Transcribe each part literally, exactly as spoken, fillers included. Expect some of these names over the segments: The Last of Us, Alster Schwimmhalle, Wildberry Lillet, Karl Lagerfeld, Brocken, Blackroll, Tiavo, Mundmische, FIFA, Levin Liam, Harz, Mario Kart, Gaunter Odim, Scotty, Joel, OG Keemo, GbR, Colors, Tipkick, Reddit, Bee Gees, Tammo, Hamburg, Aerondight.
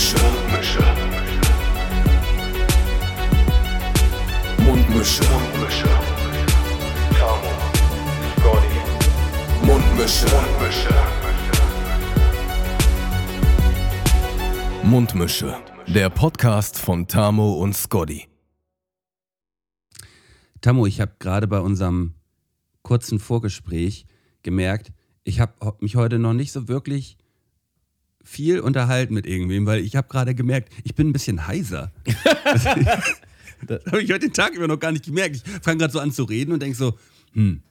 Mundmische. Mundmische. Mundmische. Tammo, Scotty. Mundmische. Mundmische. Mundmische, der Podcast von Tammo und Scotty. Tammo, ich habe gerade bei unserem kurzen Vorgespräch gemerkt, ich habe mich heute noch nicht so wirklich viel unterhalten mit irgendwem, weil ich habe gerade gemerkt, ich bin ein bisschen heiser. das das habe ich heute den Tag über noch gar nicht gemerkt. Ich fange gerade so an zu reden und denke so, hm,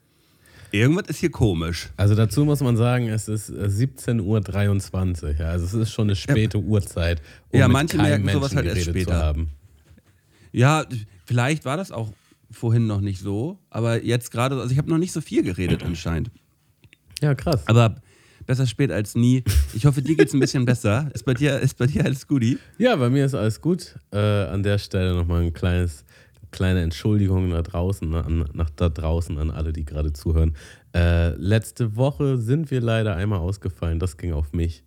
irgendwas ist hier komisch. Also dazu muss man sagen, es ist siebzehn Uhr dreiundzwanzig. Ja, also es ist schon eine späte ja. Uhrzeit, um ja, manche mit keinem merken Menschen sowas halt erst später zu haben. Ja, vielleicht war das auch vorhin noch nicht so, aber jetzt gerade, also ich habe noch nicht so viel geredet anscheinend. Ja, krass. Aber besser spät als nie. Ich hoffe, dir geht's ein bisschen besser. Ist bei dir, ist bei dir alles gut? Ja, bei mir ist alles gut. Äh, an der Stelle nochmal ein kleines, kleine Entschuldigung nach draußen, an, nach da draußen an alle, die gerade zuhören. Äh, letzte Woche sind wir leider einmal ausgefallen. Das ging auf mich.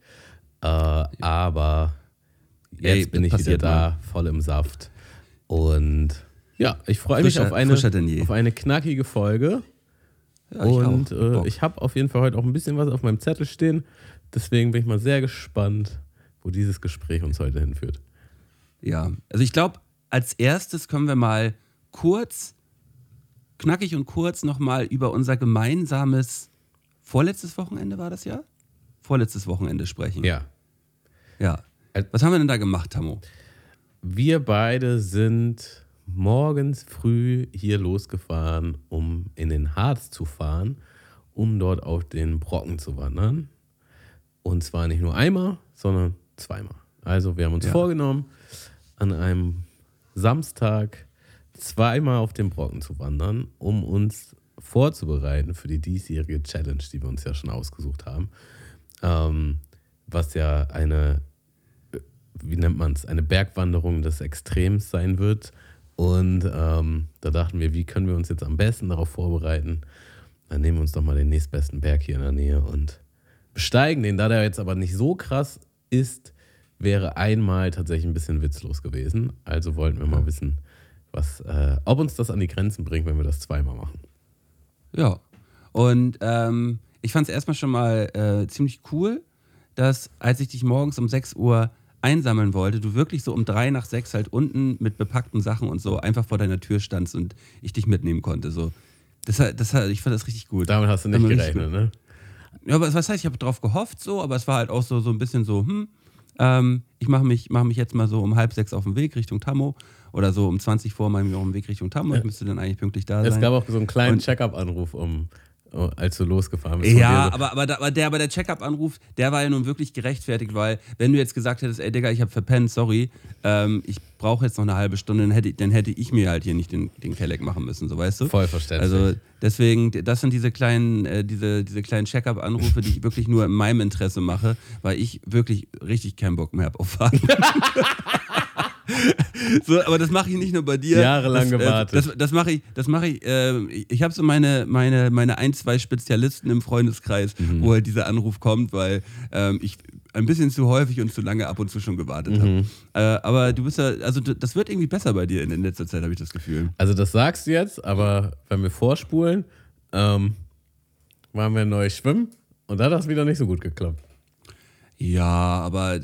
Äh, aber jetzt Ey, bin ich wieder da, mal. voll im Saft. Und ja, ich freue mich auf eine, auf eine knackige Folge. Ja, ich und äh, ich habe auf jeden Fall heute auch ein bisschen was auf meinem Zettel stehen. Deswegen bin ich mal sehr gespannt, wo dieses Gespräch uns heute hinführt. Ja, also ich glaube, als erstes können wir mal kurz, knackig und kurz nochmal über unser gemeinsames, vorletztes Wochenende war das ja? Vorletztes Wochenende sprechen. Ja. Ja. Was haben wir denn da gemacht, Tammo? Wir beide sind morgens früh hier losgefahren, um in den Harz zu fahren, um dort auf den Brocken zu wandern. Und zwar nicht nur einmal, sondern zweimal. Also wir haben uns ja. vorgenommen, an einem Samstag zweimal auf den Brocken zu wandern, um uns vorzubereiten für die diesjährige Challenge, die wir uns ja schon ausgesucht haben. Ähm, was ja eine, wie nennt man es, eine Bergwanderung des Extrems sein wird. Und ähm, da dachten wir, wie können wir uns jetzt am besten darauf vorbereiten? Dann nehmen wir uns doch mal den nächstbesten Berg hier in der Nähe und besteigen den. Da der jetzt aber nicht so krass ist, wäre einmal tatsächlich ein bisschen witzlos gewesen. Also wollten wir mal wissen, was, äh, ob uns das an die Grenzen bringt, wenn wir das zweimal machen. Ja, und ähm, ich fand es erstmal schon mal äh, ziemlich cool, dass als ich dich morgens um sechs Uhr einsammeln wollte, du wirklich so um drei nach sechs halt unten mit bepackten Sachen und so einfach vor deiner Tür standst und ich dich mitnehmen konnte. So. Das, das, ich fand das richtig gut. Damit hast du nicht Damit gerechnet, nicht ne? Ja, aber was heißt, ich habe drauf gehofft so, aber es war halt auch so, so ein bisschen so, hm, ähm, ich mache mich, mach mich jetzt mal so um halb sechs auf den Weg Richtung Tammo oder so um zwanzig vor meinem auf dem Weg Richtung Tammo. Ich müsste dann eigentlich pünktlich da sein. Es gab auch so einen kleinen und Check-up-Anruf um... Oh, als du losgefahren bist. Ja, aber, aber, aber der, aber der Check-up-Anruf, der war ja nun wirklich gerechtfertigt, weil wenn du jetzt gesagt hättest, ey Digga, ich hab verpennt, sorry, ähm, ich brauche jetzt noch eine halbe Stunde, dann hätte, dann hätte ich mir halt hier nicht den, den Kelleck machen müssen, so weißt du? Voll verständlich. Also deswegen, das sind diese kleinen, äh, diese, diese kleinen Check-up-Anrufe, die ich wirklich nur in meinem Interesse mache, weil ich wirklich richtig keinen Bock mehr hab auf Fahren. So, aber das mache ich nicht nur bei dir. Jahrelang das, äh, gewartet. Das, das mache ich, das mache ich, äh, ich habe so meine, meine, meine ein, zwei Spezialisten im Freundeskreis, mhm. wo halt dieser Anruf kommt, weil ähm, ich ein bisschen zu häufig und zu lange ab und zu schon gewartet mhm. habe. Äh, aber du bist ja, also das wird irgendwie besser bei dir in, in letzter Zeit, habe ich das Gefühl. Also das sagst du jetzt, aber wenn wir vorspulen, ähm, waren wir neu schwimmen und da hat das wieder nicht so gut geklappt. Ja, aber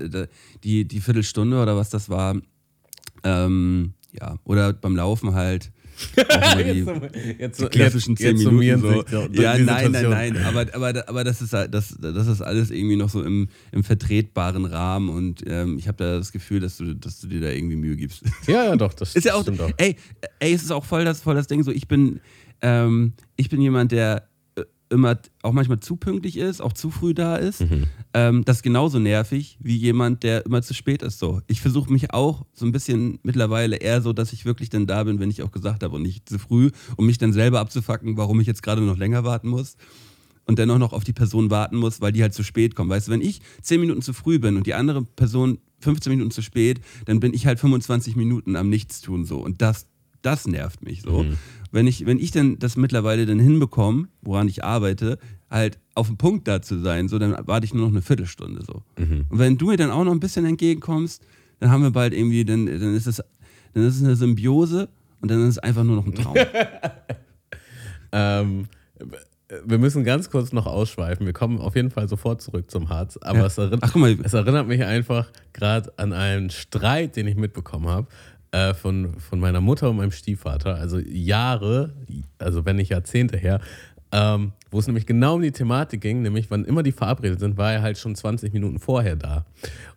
die, die Viertelstunde oder was das war, Ähm, ja, oder beim Laufen halt. Die, jetzt die klassischen jetzt, jetzt zehn Minuten so. Ja, nein, nein, nein. Aber, aber, aber das, ist, das, das ist alles irgendwie noch so im, im vertretbaren Rahmen und ähm, ich habe da das Gefühl, dass du, dass du dir da irgendwie Mühe gibst. Ja, ja, doch. Das ist ja auch, stimmt auch. Ey, ey, es ist auch voll das, voll das Ding. So, ich bin, ähm, ich bin jemand, der immer auch manchmal zu pünktlich ist, auch zu früh da ist. Mhm. Ähm, das ist genauso nervig wie jemand, der immer zu spät ist. So. Ich versuche mich auch so ein bisschen mittlerweile eher so, dass ich wirklich dann da bin, wenn ich auch gesagt habe und nicht zu früh, um mich dann selber abzufacken, warum ich jetzt gerade noch länger warten muss und dennoch noch auf die Person warten muss, weil die halt zu spät kommt. Weißt du, wenn ich zehn Minuten zu früh bin und die andere Person fünfzehn Minuten zu spät, dann bin ich halt fünfundzwanzig Minuten am Nichtstun so und das Das nervt mich so. Mhm. Wenn ich, wenn ich denn das mittlerweile dann hinbekomme, woran ich arbeite, halt auf den Punkt da zu sein, so, dann warte ich nur noch eine Viertelstunde so. Mhm. Und wenn du mir dann auch noch ein bisschen entgegenkommst, dann haben wir bald irgendwie, dann, dann ist es dann ist es eine Symbiose und dann ist es einfach nur noch ein Traum. ähm, wir müssen ganz kurz noch ausschweifen. Wir kommen auf jeden Fall sofort zurück zum Harz. Aber ja. es, erinn- Ach, guck mal. es erinnert mich einfach gerade an einen Streit, den ich mitbekommen habe. Äh, von, von meiner Mutter und meinem Stiefvater, also Jahre, also wenn nicht Jahrzehnte her, ähm, wo es nämlich genau um die Thematik ging, nämlich wann immer die verabredet sind, war er halt schon zwanzig Minuten vorher da.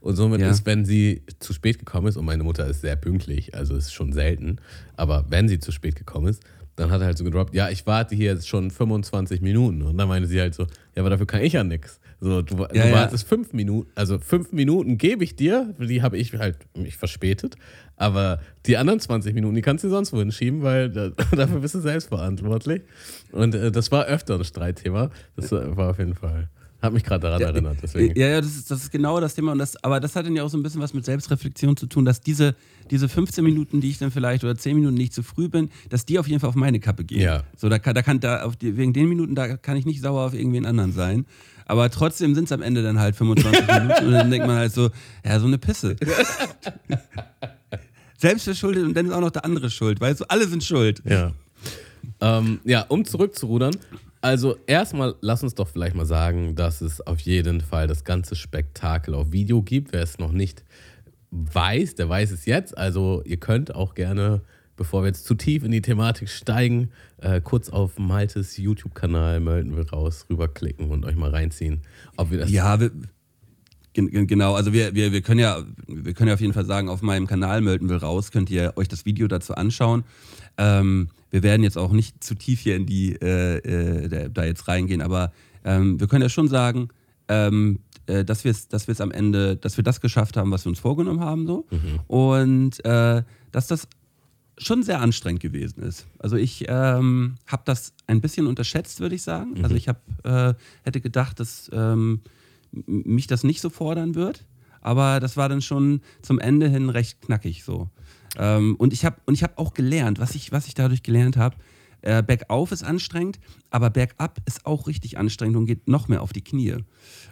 Und somit ja. ist, wenn sie zu spät gekommen ist, und meine Mutter ist sehr pünktlich, also ist schon selten, aber wenn sie zu spät gekommen ist, dann hat er halt so gedroppt, ja, ich warte hier jetzt schon fünfundzwanzig Minuten. Und dann meinte sie halt so, ja, aber dafür kann ich ja nichts. So, du, ja, du ja. wartest fünf Minuten, also fünf Minuten gebe ich dir, die habe ich halt mich verspätet, aber die anderen zwanzig Minuten, die kannst du sonst wohin schieben, weil da, dafür bist du selbst verantwortlich. Und äh, das war öfter ein Streitthema, das war auf jeden Fall, hat mich gerade daran ja, erinnert. Deswegen. Ja, ja, das ist, das ist genau das Thema. Und das, aber das hat dann ja auch so ein bisschen was mit Selbstreflexion zu tun, dass diese, diese fünfzehn Minuten, die ich dann vielleicht, oder zehn Minuten, die ich zu früh bin, dass die auf jeden Fall auf meine Kappe gehen. Ja. So, da kann, da kann da auf die, wegen den Minuten, da kann ich nicht sauer auf irgendwen anderen sein. Aber trotzdem sind es am Ende dann halt fünfundzwanzig Minuten und dann denkt man halt so, ja, so eine Pisse. Selbstverschuldet und dann ist auch noch der andere schuld, weil so alle sind schuld. Ja, ähm, ja, um zurückzurudern, also erstmal lass uns doch vielleicht mal sagen, dass es auf jeden Fall das ganze Spektakel auf Video gibt. Wer es noch nicht weiß, der weiß es jetzt. Also ihr könnt auch gerne, bevor wir jetzt zu tief in die Thematik steigen, äh, kurz auf Maltes YouTube-Kanal melden wir raus, rüberklicken und euch mal reinziehen, ob wir das... Ja, wir, gen, genau, also wir, wir, wir, können ja, wir können ja auf jeden Fall sagen, auf meinem Kanal melden wir raus, könnt ihr euch das Video dazu anschauen. Ähm, wir werden jetzt auch nicht zu tief hier in die, äh, äh, da jetzt reingehen, aber ähm, wir können ja schon sagen, ähm, äh, dass wir es dass wir's am Ende, dass wir das geschafft haben, was wir uns vorgenommen haben, so. Mhm. Und äh, dass das schon sehr anstrengend gewesen ist. Also ich ähm, habe das ein bisschen unterschätzt, würde ich sagen. Mhm. Also ich hab, äh, hätte gedacht, dass ähm, mich das nicht so fordern wird, aber das war dann schon zum Ende hin recht knackig so. Ähm, und ich habe und ich hab auch gelernt, was ich, was ich dadurch gelernt habe, äh, bergauf ist anstrengend, aber bergab ist auch richtig anstrengend und geht noch mehr auf die Knie.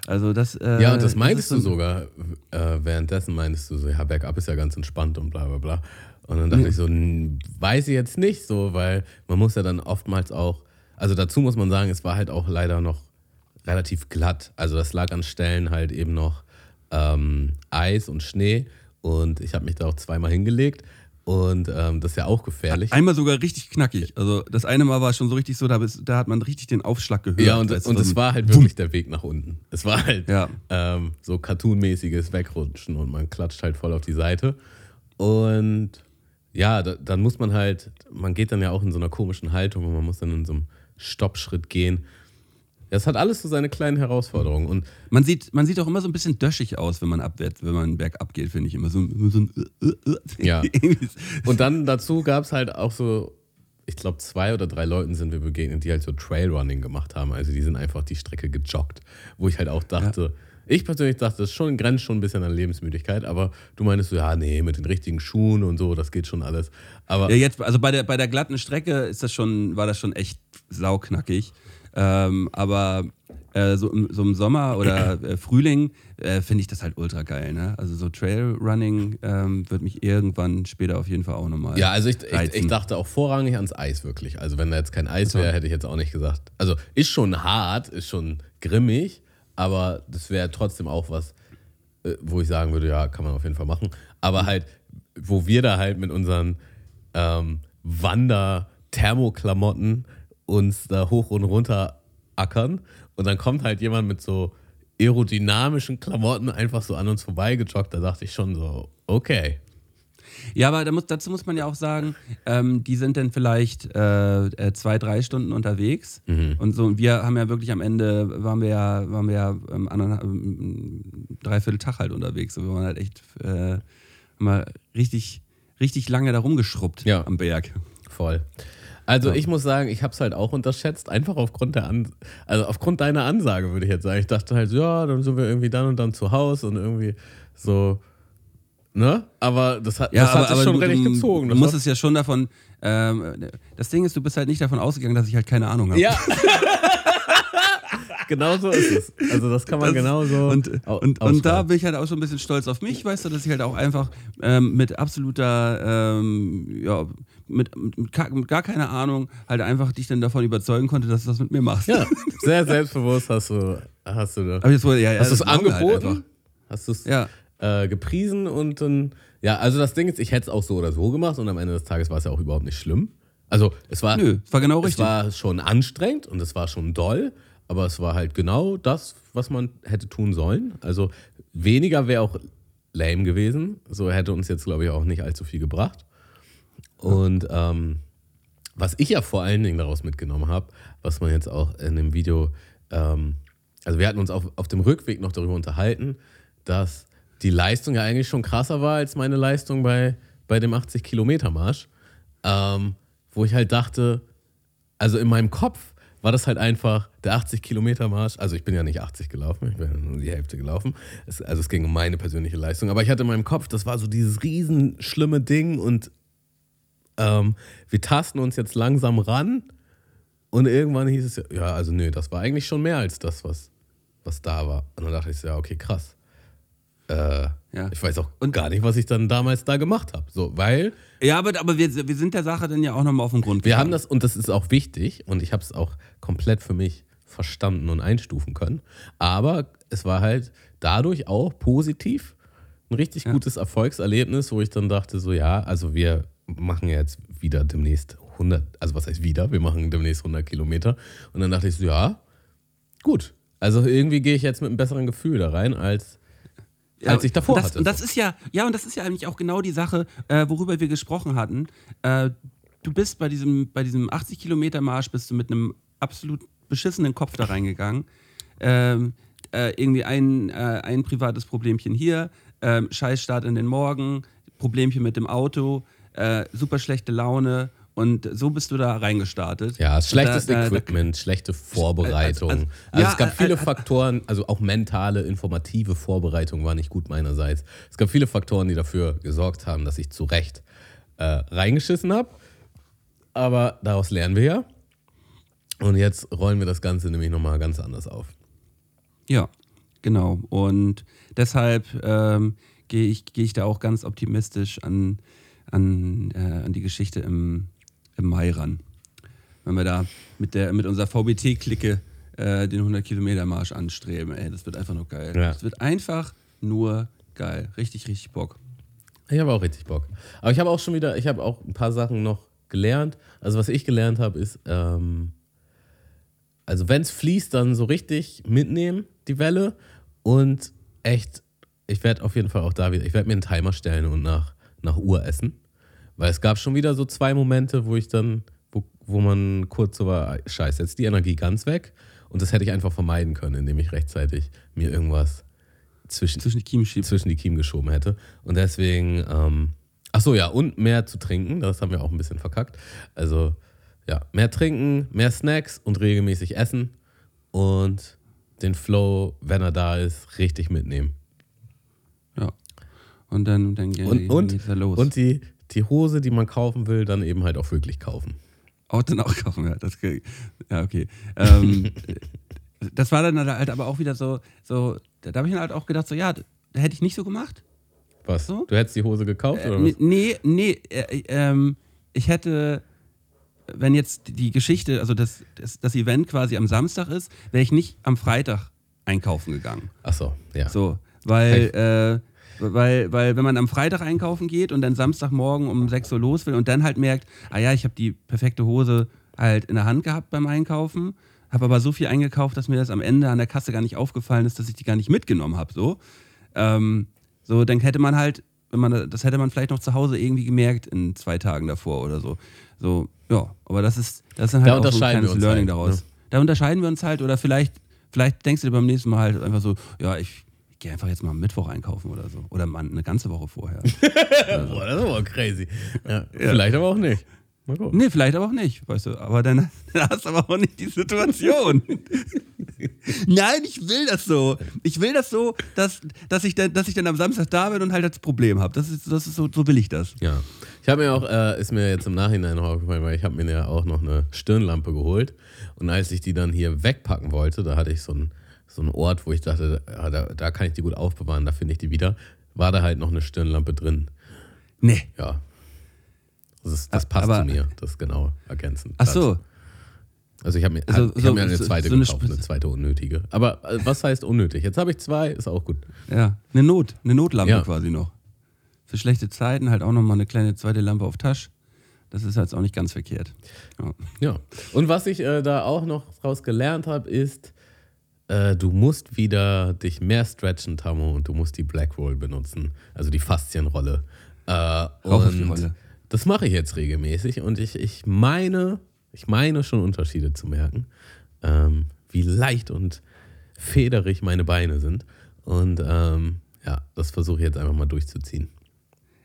Also das, äh, ja, und das meintest das du so sogar, äh, währenddessen meintest du so, ja, bergab ist ja ganz entspannt und bla bla bla. Und dann dachte ich so, weiß ich jetzt nicht so, weil man muss ja dann oftmals auch, also dazu muss man sagen, es war halt auch leider noch relativ glatt. Also das lag an Stellen halt eben noch ähm, Eis und Schnee und ich habe mich da auch zweimal hingelegt und ähm, das ist ja auch gefährlich. Einmal sogar richtig knackig. Also das eine Mal war schon so richtig so, da, da hat man richtig den Aufschlag gehört. Ja, und, und so es war halt wirklich der Weg nach unten. Es war halt ja. ähm, so cartoonmäßiges Wegrutschen und man klatscht halt voll auf die Seite und... Ja, da, dann muss man halt, man geht dann ja auch in so einer komischen Haltung und man muss dann in so einem Stoppschritt gehen. Das hat alles so seine kleinen Herausforderungen. Und man sieht, man sieht auch immer so ein bisschen döschig aus, wenn man abwärts, wenn man bergab geht, finde ich immer so, so ein... Ja. Und dann dazu gab es halt auch so, ich glaube zwei oder drei Leuten sind wir begegnet, die halt so Trailrunning gemacht haben. Also die sind einfach die Strecke gejoggt, wo ich halt auch dachte... Ja. Ich persönlich dachte, das schon, grenzt schon ein bisschen an Lebensmüdigkeit, aber du meinst so, ja, nee, mit den richtigen Schuhen und so, das geht schon alles. Aber ja, jetzt, also bei der, bei der glatten Strecke ist das schon, war das schon echt sauknackig. Ähm, aber äh, so, so im Sommer oder äh, Frühling äh, finde ich das halt ultra geil, ne? Also so Trailrunning ähm, wird mich irgendwann später auf jeden Fall auch nochmal. Ja, also ich, ich, ich dachte auch vorrangig ans Eis wirklich. Also wenn da jetzt kein Eis wäre, hätte ich jetzt auch nicht gesagt. Also ist schon hart, ist schon grimmig. Aber das wäre trotzdem auch was, wo ich sagen würde, ja, kann man auf jeden Fall machen. Aber halt, wo wir da halt mit unseren ähm, Wander-Thermoklamotten uns da hoch und runter ackern. Und dann kommt halt jemand mit so aerodynamischen Klamotten einfach so an uns vorbeigejoggt. Da dachte ich schon so, okay. Ja, aber da muss, dazu muss man ja auch sagen, ähm, die sind dann vielleicht äh, zwei, drei Stunden unterwegs. Mhm. Und so, wir haben ja wirklich am Ende, waren wir ja, waren wir ja ähm, ähm, dreiviertel Tag halt unterwegs. Und wir waren halt echt äh, mal richtig, richtig lange da rumgeschrubbt ja. am Berg. Voll. Also ich muss sagen, ich habe es halt auch unterschätzt, einfach aufgrund der An- also aufgrund deiner Ansage würde ich jetzt sagen. Ich dachte halt, ja, dann sind wir irgendwie dann und dann zu Hause und irgendwie so... Ne? Aber das hat, ja, das aber, hat sich schon richtig gezogen. Du musst es ja schon davon. Ähm, das Ding ist, du bist halt nicht davon ausgegangen, dass ich halt keine Ahnung habe. Ja. Genau so ist es. Also das kann man das, genauso und, und, und da bin ich halt auch so ein bisschen stolz auf mich, weißt du, dass ich halt auch einfach ähm, mit absoluter, ähm, ja, mit, mit, mit gar keine Ahnung halt einfach dich dann davon überzeugen konnte, dass du das mit mir machst. Ja, sehr selbstbewusst hast du hast du das. Aber jetzt wurde, ja, ja, hast du es angeboten? Halt hast du es ja. äh, gepriesen und dann, ja, also das Ding ist, ich hätte es auch so oder so gemacht und am Ende des Tages war es ja auch überhaupt nicht schlimm. Also es war, Nö, war genau richtig. Es war schon anstrengend und es war schon doll, aber es war halt genau das, was man hätte tun sollen. Also weniger wäre auch lame gewesen. So hätte uns jetzt, glaube ich, auch nicht allzu viel gebracht. Und ähm, was ich ja vor allen Dingen daraus mitgenommen habe, was man jetzt auch in dem Video, ähm, also wir hatten uns auf, auf dem Rückweg noch darüber unterhalten, dass die Leistung ja eigentlich schon krasser war als meine Leistung bei, bei dem achtzig-Kilometer-Marsch. Ähm, wo ich halt dachte, also in meinem Kopf war das halt einfach der achtzig-Kilometer-Marsch. Also ich bin ja nicht achtzig gelaufen, ich bin nur die Hälfte gelaufen. Es, also es ging um meine persönliche Leistung. Aber ich hatte in meinem Kopf, das war so dieses riesen schlimme Ding und ähm, wir tasten uns jetzt langsam ran und irgendwann hieß es, ja, ja also nö, das war eigentlich schon mehr als das, was, was da war. Und dann dachte ich so, ja, okay, krass. Äh, ja. Ich weiß auch und, gar nicht, was ich dann damals da gemacht habe. So, weil ja, aber, aber wir, wir sind der Sache dann ja auch nochmal auf den Grund gegangen. Wir haben das, und das ist auch wichtig, und ich habe es auch komplett für mich verstanden und einstufen können. Aber es war halt dadurch auch positiv ein richtig ja. gutes Erfolgserlebnis, wo ich dann dachte, so ja, also wir machen jetzt wieder demnächst hundert, also was heißt wieder, wir machen demnächst hundert Kilometer. Und dann dachte ich so, ja, gut. Also irgendwie gehe ich jetzt mit einem besseren Gefühl da rein, als Ja, als ich davor das, hatte. Und das ist ja, ja, und das ist ja eigentlich auch genau die Sache, äh, worüber wir gesprochen hatten. Äh, du bist bei diesem, bei diesem achtzig-Kilometer-Marsch bist du mit einem absolut beschissenen Kopf da reingegangen. Ähm, äh, irgendwie ein, äh, ein privates Problemchen hier, äh, Scheißstart in den Morgen, Problemchen mit dem Auto, äh, super schlechte Laune. Und so bist du da reingestartet. Ja, schlechtes da, da, Equipment, da, schlechte Vorbereitung. Also, also, also ja, es gab viele also, Faktoren, also auch mentale, informative Vorbereitung war nicht gut meinerseits. Es gab viele Faktoren, die dafür gesorgt haben, dass ich zu Recht äh, reingeschissen habe. Aber daraus lernen wir ja. Und jetzt rollen wir das Ganze nämlich nochmal ganz anders auf. Ja, genau. Und deshalb ähm, gehe ich, geh ich da auch ganz optimistisch an, an, äh, an die Geschichte im im Mai ran, wenn wir da mit, der, mit unserer V B T-Clique äh, den hundert-Kilometer-Marsch anstreben. Ey, das wird einfach nur geil. Ja. Das wird einfach nur geil. Richtig, richtig Bock. Ich habe auch richtig Bock. Aber ich habe auch schon wieder, ich habe auch ein paar Sachen noch gelernt. Also was ich gelernt habe ist, ähm, also wenn es fließt, dann so richtig mitnehmen, die Welle. Und echt, ich werde auf jeden Fall auch da wieder, ich werde mir einen Timer stellen und nach, nach Uhr essen. Weil es gab schon wieder so zwei Momente, wo ich dann, wo, wo man kurz so war, scheiße, jetzt die Energie ganz weg. Und das hätte ich einfach vermeiden können, indem ich rechtzeitig mir irgendwas zwischen, zwischen, die, Kiemen zwischen die Kiemen geschoben hätte. Und deswegen, ähm, ach so, ja, und mehr zu trinken, das haben wir auch ein bisschen verkackt. Also, ja, mehr trinken, mehr Snacks und regelmäßig essen. Und den Flow, wenn er da ist, richtig mitnehmen. Ja, und dann, dann geht er los. Und die... die Hose, die man kaufen will, dann eben halt auch wirklich kaufen. Auch dann auch kaufen, ja. Das, ja, okay. Ähm, das war dann halt aber auch wieder so, so da habe ich mir halt auch gedacht, so ja, da hätte ich nicht so gemacht. Was? So? Du hättest die Hose gekauft? Äh, oder was? Nee, nee. Äh, ähm, ich hätte, wenn jetzt die Geschichte, also das, das, das Event quasi am Samstag ist, wäre ich nicht am Freitag einkaufen gegangen. Ach so, ja. So, weil... Weil, weil wenn man am Freitag einkaufen geht und dann Samstagmorgen um sechs Uhr los will und dann halt merkt, ah ja, ich habe die perfekte Hose halt in der Hand gehabt beim Einkaufen, habe aber so viel eingekauft, dass mir das am Ende an der Kasse gar nicht aufgefallen ist, dass ich die gar nicht mitgenommen habe. So. Ähm, so, dann hätte man halt, wenn man das hätte man vielleicht noch zu Hause irgendwie gemerkt in zwei Tagen davor oder so. So, ja, aber das ist, das ist dann halt da auch so ein kleines Learning halt, daraus. Ne? Da unterscheiden wir uns halt, oder vielleicht, vielleicht denkst du dir beim nächsten Mal halt einfach so, ja, ich geh einfach jetzt mal am Mittwoch einkaufen oder so. Oder mal eine ganze Woche vorher. Also. Boah, das ist aber crazy. Ja, ja. Vielleicht aber auch nicht. Mal gucken. Nee, vielleicht aber auch nicht, weißt du. Aber dann, dann hast du aber auch nicht die Situation. Nein, ich will das so. Ich will das so, dass, dass, ich, dann, dass ich dann am Samstag da bin und halt das Problem habe. Das ist, das ist so, so will ich das. Ja. Ich Ich habe mir auch, äh, ist mir jetzt im Nachhinein noch aufgefallen, weil ich habe mir ja auch noch eine Stirnlampe geholt. Und als ich die dann hier wegpacken wollte, da hatte ich so einen, so einen Ort, wo ich dachte, ja, da, da kann ich die gut aufbewahren, da finde ich die wieder, war da halt noch eine Stirnlampe drin. Nee. Ja. Das, ist, das passt aber, zu mir, das genau ergänzend. Ach so. Also ich habe mir, also, ich so, hab mir eine zweite so eine gekauft, Sp- eine zweite unnötige. Aber also, was heißt unnötig? Jetzt habe ich zwei, ist auch gut. Ja, eine Not, eine Notlampe ja. quasi noch. Für schlechte Zeiten halt auch nochmal eine kleine zweite Lampe auf Tasch. Das ist halt auch nicht ganz verkehrt. Ja, ja. Und was ich äh, da auch noch draus gelernt habe, ist, äh, du musst wieder dich mehr stretchen, Tammo, und du musst die Blackroll benutzen, also die Faszienrolle. Äh, und das mache ich jetzt regelmäßig und ich, ich meine, ich meine schon Unterschiede zu merken, ähm, wie leicht und federig meine Beine sind. Und ähm, ja, das versuche ich jetzt einfach mal durchzuziehen.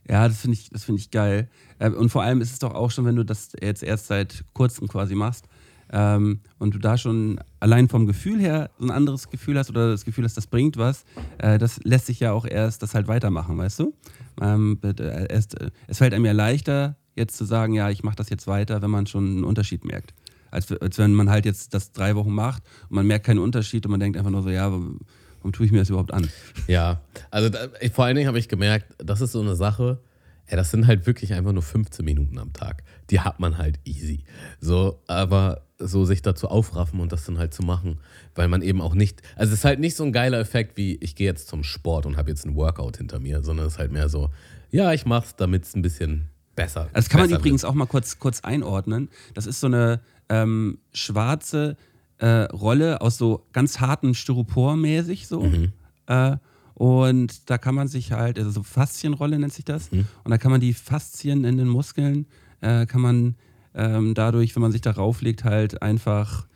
Ja, das finde ich, das finde ich geil. Und vor allem ist es doch auch schon, wenn du das jetzt erst seit kurzem quasi machst ähm, und du da schon allein vom Gefühl her so ein anderes Gefühl hast oder das Gefühl hast, das bringt was, äh, das lässt sich ja auch erst das halt weitermachen, weißt du? Ähm, es, es fällt einem ja leichter, jetzt zu sagen, ja, ich mache das jetzt weiter, wenn man schon einen Unterschied merkt. Als, als wenn man halt jetzt das drei Wochen macht und man merkt keinen Unterschied und man denkt einfach nur so, ja, warum tue ich mir das überhaupt an? Ja, also da, ich, vor allen Dingen habe ich gemerkt, das ist so eine Sache, ey, das sind halt wirklich einfach nur fünfzehn Minuten am Tag. Die hat man halt easy. So, aber so sich dazu aufraffen und das dann halt zu machen, weil man eben auch nicht, also es ist halt nicht so ein geiler Effekt wie, ich gehe jetzt zum Sport und habe jetzt einen Workout hinter mir, sondern es ist halt mehr so, ja, ich mach's, damit es ein bisschen besser ist. Das kann man übrigens wird. auch mal kurz, kurz einordnen. Das ist so eine ähm, schwarze Äh, Rolle aus so ganz harten Styropor mäßig so. Mhm. Äh, und da kann man sich halt, also so Faszienrolle nennt sich das. Mhm. Und da kann man die Faszien in den Muskeln, äh, kann man ähm, dadurch, wenn man sich da rauflegt, halt einfach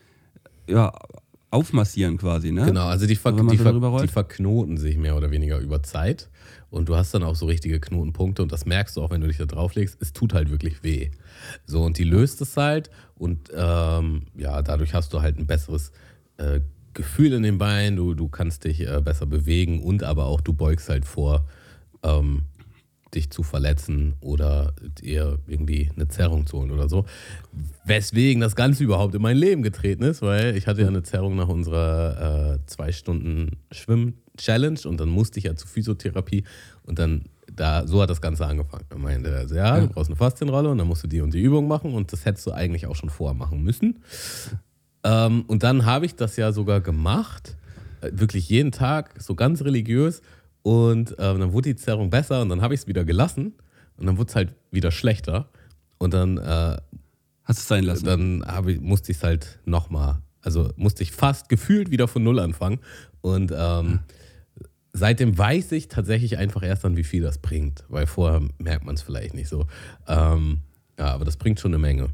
ja, aufmassieren quasi. Ne? Genau, also die, ver- also die, ver- die verknoten sich mehr oder weniger über Zeit. Und du hast dann auch so richtige Knotenpunkte und das merkst du auch, wenn du dich da drauflegst. Es tut halt wirklich weh. So, und die löst es halt und ähm, ja, dadurch hast du halt ein besseres äh, Gefühl in den Beinen. Du, du kannst dich äh, besser bewegen und aber auch du beugst halt vor, ähm, dich zu verletzen oder dir irgendwie eine Zerrung zu holen oder so. Weswegen das Ganze überhaupt in mein Leben getreten ist, weil ich hatte ja eine Zerrung nach unserer äh, zwei Stunden Schwimmen. Challenge und dann musste ich ja zur Physiotherapie und dann, da so hat das Ganze angefangen. Er meinte, also, ja, ja, du brauchst eine Faszienrolle und dann musst du die und die Übung machen und das hättest du eigentlich auch schon vorher machen müssen. Ähm, und dann habe ich das ja sogar gemacht, wirklich jeden Tag, so ganz religiös und ähm, dann wurde die Zerrung besser und dann habe ich es wieder gelassen und dann wurde es halt wieder schlechter und dann äh, hast du es sein lassen. Dann ich, musste ich es halt nochmal, also musste ich fast gefühlt wieder von Null anfangen und ähm, ja. Seitdem weiß ich tatsächlich einfach erst dann, wie viel das bringt, weil vorher merkt man es vielleicht nicht so. Ähm, ja, aber das bringt schon eine Menge.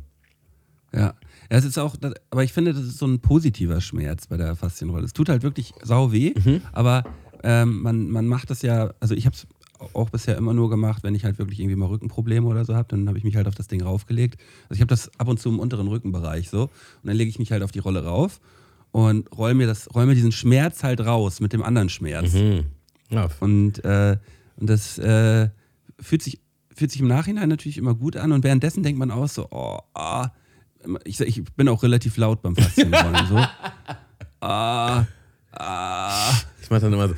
Ja, es ist auch, aber ich finde, das ist so ein positiver Schmerz bei der Faszienrolle. Es tut halt wirklich sau weh, mhm. aber ähm, man, man macht das ja, also ich habe es auch bisher immer nur gemacht, wenn ich halt wirklich irgendwie mal Rückenprobleme oder so habe, dann habe ich mich halt auf das Ding raufgelegt. Also ich habe das ab und zu im unteren Rückenbereich so und dann lege ich mich halt auf die Rolle rauf. Und roll mir, das, roll mir diesen Schmerz halt raus mit dem anderen Schmerz. Mhm. Ja. Und, äh, und das äh, fühlt, sich, fühlt sich im Nachhinein natürlich immer gut an. Und währenddessen denkt man auch so, oh, ah. Ich, ich bin auch relativ laut beim Faszienrollen. So. Ah, ah. Ich mach dann immer so.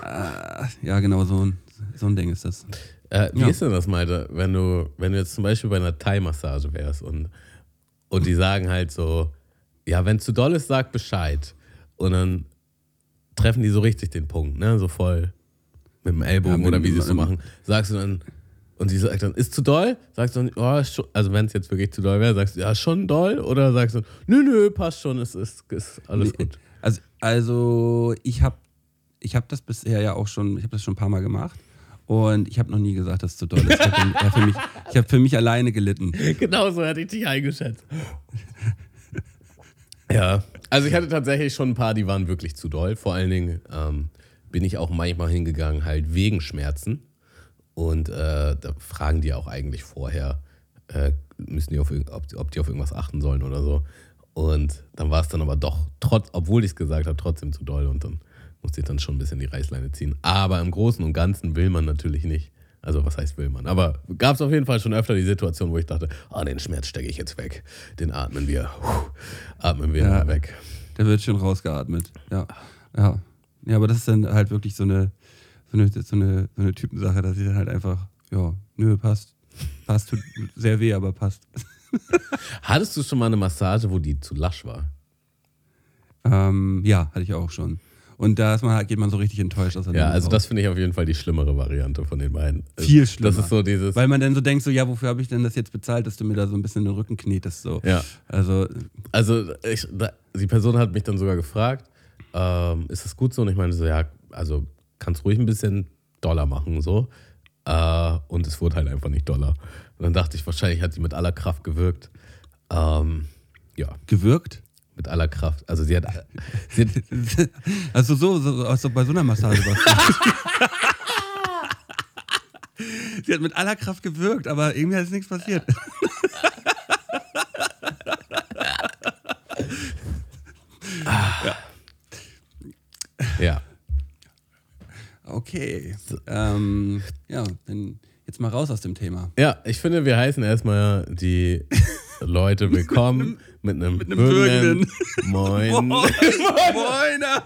Ah, ja, genau, so ein, so ein Ding ist das. Äh, wie ja. ist denn das, Malte, wenn du, wenn du jetzt zum Beispiel bei einer Thai-Massage wärst und, und die sagen halt so, ja, wenn es zu doll ist, sag Bescheid. Und dann treffen die so richtig den Punkt, ne? So voll mit dem Ellbogen ja, oder wie sie es so machen. Sagst du dann, und sie sagt dann, ist zu doll? Sagst du dann, oh, schon, also wenn es jetzt wirklich zu doll wäre, sagst du, ja, schon doll? Oder sagst du, nö, nö, passt schon, es ist, ist alles nee, gut. Also, also ich habe ich hab das bisher ja auch schon, ich habe das schon ein paar Mal gemacht. Und ich habe noch nie gesagt, dass es zu doll ist. Ich habe für, ja, hab für mich alleine gelitten. Genau so hätte ich dich eingeschätzt. Ja, also ich hatte tatsächlich schon ein paar, die waren wirklich zu doll. Vor allen Dingen ähm, bin ich auch manchmal hingegangen, halt wegen Schmerzen. Und äh, da fragen die auch eigentlich vorher, äh, müssen die auf, ob, ob die auf irgendwas achten sollen oder so. Und dann war es dann aber doch, trotz, obwohl ich es gesagt habe, trotzdem zu doll. Und dann musste ich dann schon ein bisschen die Reißleine ziehen. Aber im Großen und Ganzen will man natürlich nicht Also was heißt will man? Aber gab es auf jeden Fall schon öfter die Situation, wo ich dachte, ah, oh, den Schmerz stecke ich jetzt weg. Den atmen wir. Puh, atmen wir ja, mal weg. Der wird schon rausgeatmet. Ja. Ja. Ja, aber das ist dann halt wirklich so eine, so eine, so eine, so eine Typensache, dass ich dann halt einfach, ja, nö, passt. Passt, tut sehr weh, aber passt. Hattest du schon mal eine Massage, wo die zu lasch war? Ähm, ja, hatte ich auch schon. Und da ist man halt, geht man so richtig enttäuscht aus. Ja, also raus. Das finde ich auf jeden Fall die schlimmere Variante von den beiden. Viel schlimmer. Das ist so dieses, weil man dann so denkt, so, ja, wofür habe ich denn das jetzt bezahlt, dass du mir da so ein bisschen den Rücken knetest? So. Ja. Also, also ich, da, die Person hat mich dann sogar gefragt, ähm, ist das gut so? Und ich meine so, ja, also kannst ruhig ein bisschen doller machen, so. Äh, und es wurde halt einfach nicht doller. Und dann dachte ich, wahrscheinlich hat sie mit aller Kraft gewirkt. Ähm, ja. Gewirkt? Mit aller Kraft. Also sie hat... Sie hat also so, so, also bei so einer Massage war sie hat mit aller Kraft gewirkt, aber irgendwie ist nichts passiert. Ja. Ja. Okay. So. Ähm, ja, dann jetzt mal raus aus dem Thema. Ja, ich finde, wir heißen erstmal die... Leute, willkommen mit einem, mit einem würgenden Moin. Moin. Moiner.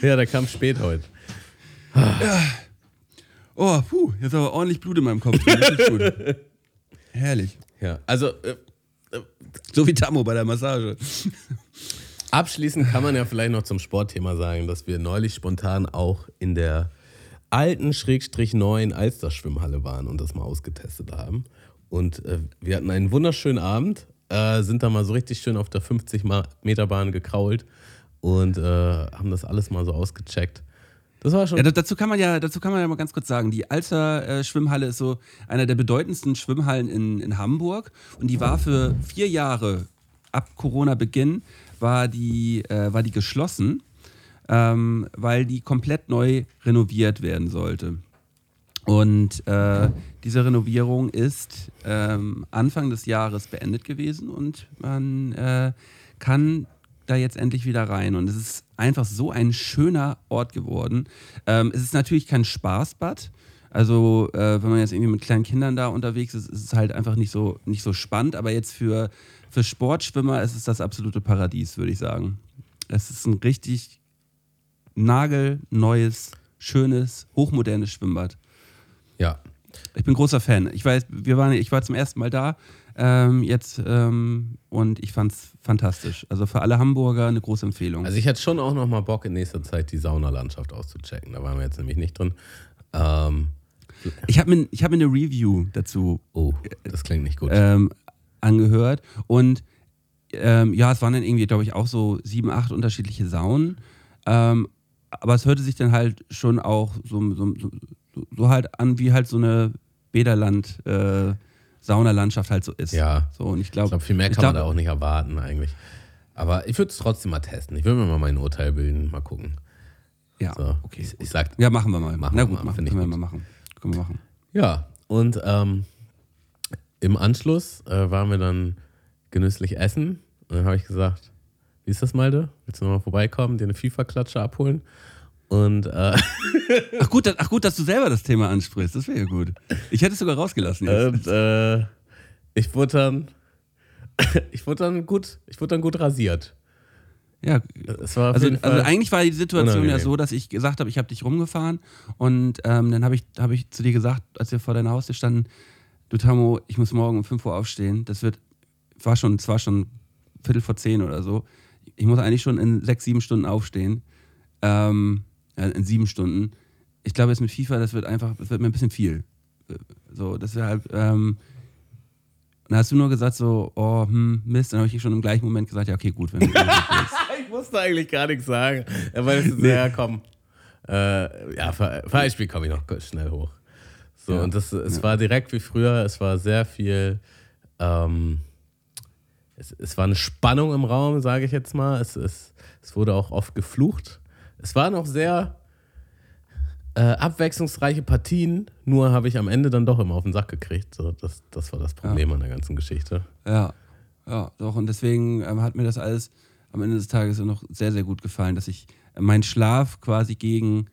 Ja, der kam spät heute. Ja. Oh, puh, jetzt aber ordentlich Blut in meinem Kopf. Gut. Herrlich. Ja, also, äh, äh, so wie Tammo bei der Massage. Abschließend kann man ja vielleicht noch zum Sportthema sagen, dass wir neulich spontan auch in der alten Schrägstrich neuen Alster Schwimmhalle waren und das mal ausgetestet haben. Und äh, wir hatten einen wunderschönen Abend, äh, sind da mal so richtig schön auf der fünfzig-Meter-Bahn gekrault und äh, haben das alles mal so ausgecheckt. Das war schon. Ja, dazu kann man ja, dazu kann man ja mal ganz kurz sagen, die Alster äh, Schwimmhalle ist so einer der bedeutendsten Schwimmhallen in, in Hamburg und die war für vier Jahre ab Corona-Beginn war die, äh, war die geschlossen. Ähm, weil die komplett neu renoviert werden sollte. Und äh, diese Renovierung ist ähm, Anfang des Jahres beendet gewesen und man äh, kann da jetzt endlich wieder rein. Und es ist einfach so ein schöner Ort geworden. Ähm, es ist natürlich kein Spaßbad. Also äh, wenn man jetzt irgendwie mit kleinen Kindern da unterwegs ist, ist es halt einfach nicht so, nicht so spannend. Aber jetzt für, für Sportschwimmer ist es das absolute Paradies, würde ich sagen. Es ist ein richtig nagelneues, schönes, hochmodernes Schwimmbad. Ja. Ich bin großer Fan. Ich weiß, wir waren, ich war zum ersten Mal da ähm, jetzt ähm, und ich fand's fantastisch. Also für alle Hamburger eine große Empfehlung. Also ich hätte schon auch noch mal Bock, in nächster Zeit die Saunalandschaft auszuchecken. Da waren wir jetzt nämlich nicht drin. Ähm, ich habe mir, ich hab mir eine Review dazu oh, das klingt nicht gut. Ähm, angehört. Und ähm, ja, es waren dann irgendwie, glaube ich, auch so sieben, acht unterschiedliche Saunen. Ähm, aber es hörte sich dann halt schon auch so, so, so, so halt an, wie halt so eine Bäderland, äh, Saunalandschaft halt so ist. Ja, so, und ich glaube, glaub, viel mehr kann glaub, man da auch nicht erwarten eigentlich. Aber ich würde es trotzdem mal testen. Ich würde mir mal mein Urteil bilden, mal gucken. Ja, so, okay. Ich, ich sag, ja, machen wir mal. Machen Na gut, wir mal, machen, können wir mal machen. Können wir machen. Ja, und ähm, im Anschluss äh, waren wir dann genüsslich essen. Und dann habe ich gesagt, wie ist das, Malte? Willst du nochmal vorbeikommen, dir eine FIFA-Klatsche abholen? Und, äh ach, gut, ach gut, dass du selber das Thema ansprichst. Das wäre ja gut. Ich hätte es sogar rausgelassen jetzt. Und, äh, ich wurde dann, ich wurde dann gut, ich wurde dann gut rasiert. Ja, war also, also eigentlich war die Situation unangenehm. Ja so, dass ich gesagt habe, ich habe dich rumgefahren. Und ähm, dann habe ich, hab ich zu dir gesagt, als wir vor deinem Haus standen, du Tammo, ich muss morgen um fünf Uhr aufstehen. Das wird, war schon, zwar schon Viertel vor zehn oder so. Ich muss eigentlich schon in sechs, sieben Stunden aufstehen. Ähm, in sieben Stunden. Ich glaube, jetzt mit FIFA, das wird einfach, das wird mir ein bisschen viel. So, das wäre halt, ähm, dann hast du nur gesagt so, oh, hm, Mist. Dann habe ich schon im gleichen Moment gesagt, ja, okay, gut. Wenn du ich musste eigentlich gar nichts sagen. Aber das ist, nee. Ja, komm. Äh, ja, für, für ein Spiel komme ich noch schnell hoch. So, ja. Und das, es ja. war direkt wie früher. Es war sehr viel, ähm, Es, es war eine Spannung im Raum, sage ich jetzt mal. Es, es, es wurde auch oft geflucht. Es waren auch sehr äh, abwechslungsreiche Partien, nur habe ich am Ende dann doch immer auf den Sack gekriegt. So, das, das war das Problem ja. an der ganzen Geschichte. Ja, ja, doch. Und deswegen ähm, hat mir das alles am Ende des Tages noch sehr, sehr gut gefallen, dass ich meinen Schlaf quasi gegen,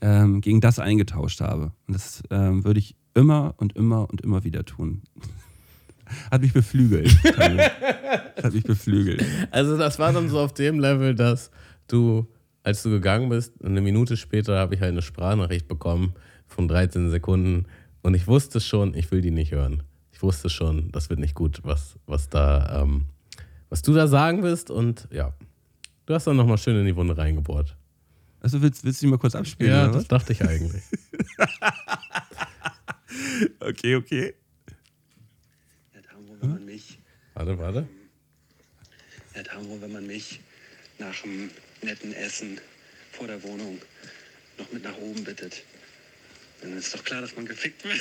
ähm, gegen das eingetauscht habe. Und das ähm, würde ich immer und immer und immer wieder tun. Hat mich beflügelt. Hat mich beflügelt. Also das war dann so auf dem Level, dass du, als du gegangen bist, eine Minute später habe ich halt eine Sprachnachricht bekommen von dreizehn Sekunden und ich wusste schon, ich will die nicht hören. Ich wusste schon, das wird nicht gut, was, was, da, ähm, was du da sagen willst und ja, du hast dann nochmal schön in die Wunde reingebohrt. Also willst, willst du die mal kurz abspielen? Ja, oder das was? Dachte ich eigentlich. Okay, okay. Wenn man mich, warte, warte. Ja, Tammo, wenn man mich nach einem netten Essen vor der Wohnung noch mit nach oben bittet, dann ist doch klar, dass man gefickt wird.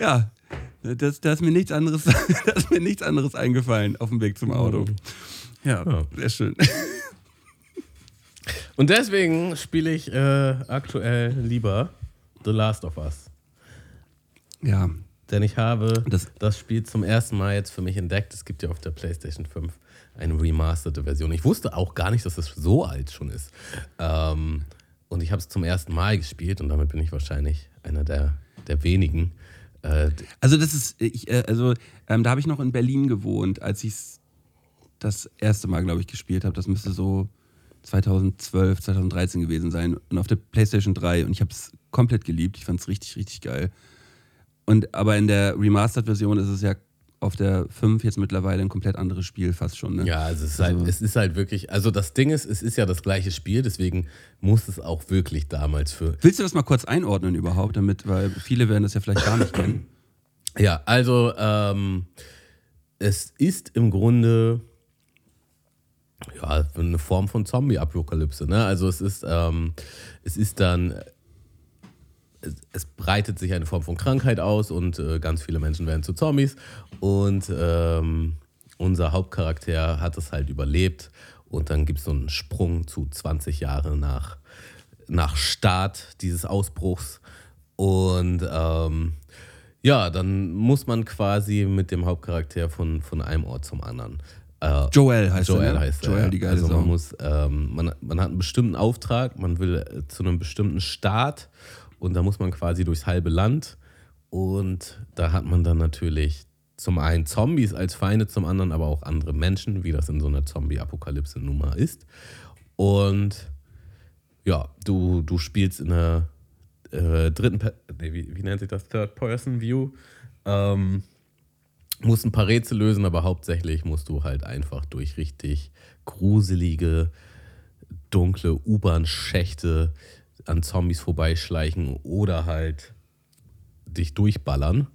Ja, das, das ist mir nichts anderes, das ist mir nichts anderes eingefallen auf dem Weg zum Auto. Ja, oh. Sehr schön. Und deswegen spiele ich äh, aktuell lieber The Last of Us. Ja. Denn ich habe das, das Spiel zum ersten Mal jetzt für mich entdeckt. Es gibt ja auf der PlayStation fünf eine remasterte Version. Ich wusste auch gar nicht, dass es so alt schon ist. Ähm, und ich habe es zum ersten Mal gespielt und damit bin ich wahrscheinlich einer der, der wenigen. Äh, also das ist, ich, äh, also ähm, da habe ich noch in Berlin gewohnt, als ich es das erste Mal, glaube ich, gespielt habe. Das müsste so zweitausendzwölf, zweitausenddreizehn gewesen sein und auf der PlayStation drei und ich habe es komplett geliebt. Ich fand es richtig, richtig geil. Und, aber in der Remastered-Version ist es ja auf der fünf jetzt mittlerweile ein komplett anderes Spiel fast schon. Ne? Ja, also es, ist also halt, es ist halt wirklich, also das Ding ist, es ist ja das gleiche Spiel, deswegen muss es auch wirklich damals für... Willst du das mal kurz einordnen überhaupt, damit, weil viele werden das ja vielleicht gar nicht kennen. Ja, also ähm, es ist im Grunde... Ja, eine Form von Zombie-Apokalypse, ne? Also es ist, ähm, es ist dann, es, es breitet sich eine Form von Krankheit aus und äh, ganz viele Menschen werden zu Zombies und ähm, unser Hauptcharakter hat es halt überlebt und dann gibt es so einen Sprung zu zwanzig Jahre nach, nach Start dieses Ausbruchs und ähm, ja, dann muss man quasi mit dem Hauptcharakter von, von einem Ort zum anderen. Joel heißt Joel er, ne? heißt Joel, er, ja. Die geile also man, muss, ähm, man, man hat einen bestimmten Auftrag, man will äh, zu einem bestimmten Staat und da muss man quasi durchs halbe Land und da hat man dann natürlich zum einen Zombies als Feinde, zum anderen aber auch andere Menschen, wie das in so einer Zombie-Apokalypse-Nummer ist und ja, du, du spielst in einer äh, dritten, per- nee, wie, wie nennt sich das? Third-Person-View, ähm, musst ein paar Rätsel lösen, aber hauptsächlich musst du halt einfach durch richtig gruselige, dunkle U-Bahn-Schächte an Zombies vorbeischleichen oder halt dich durchballern.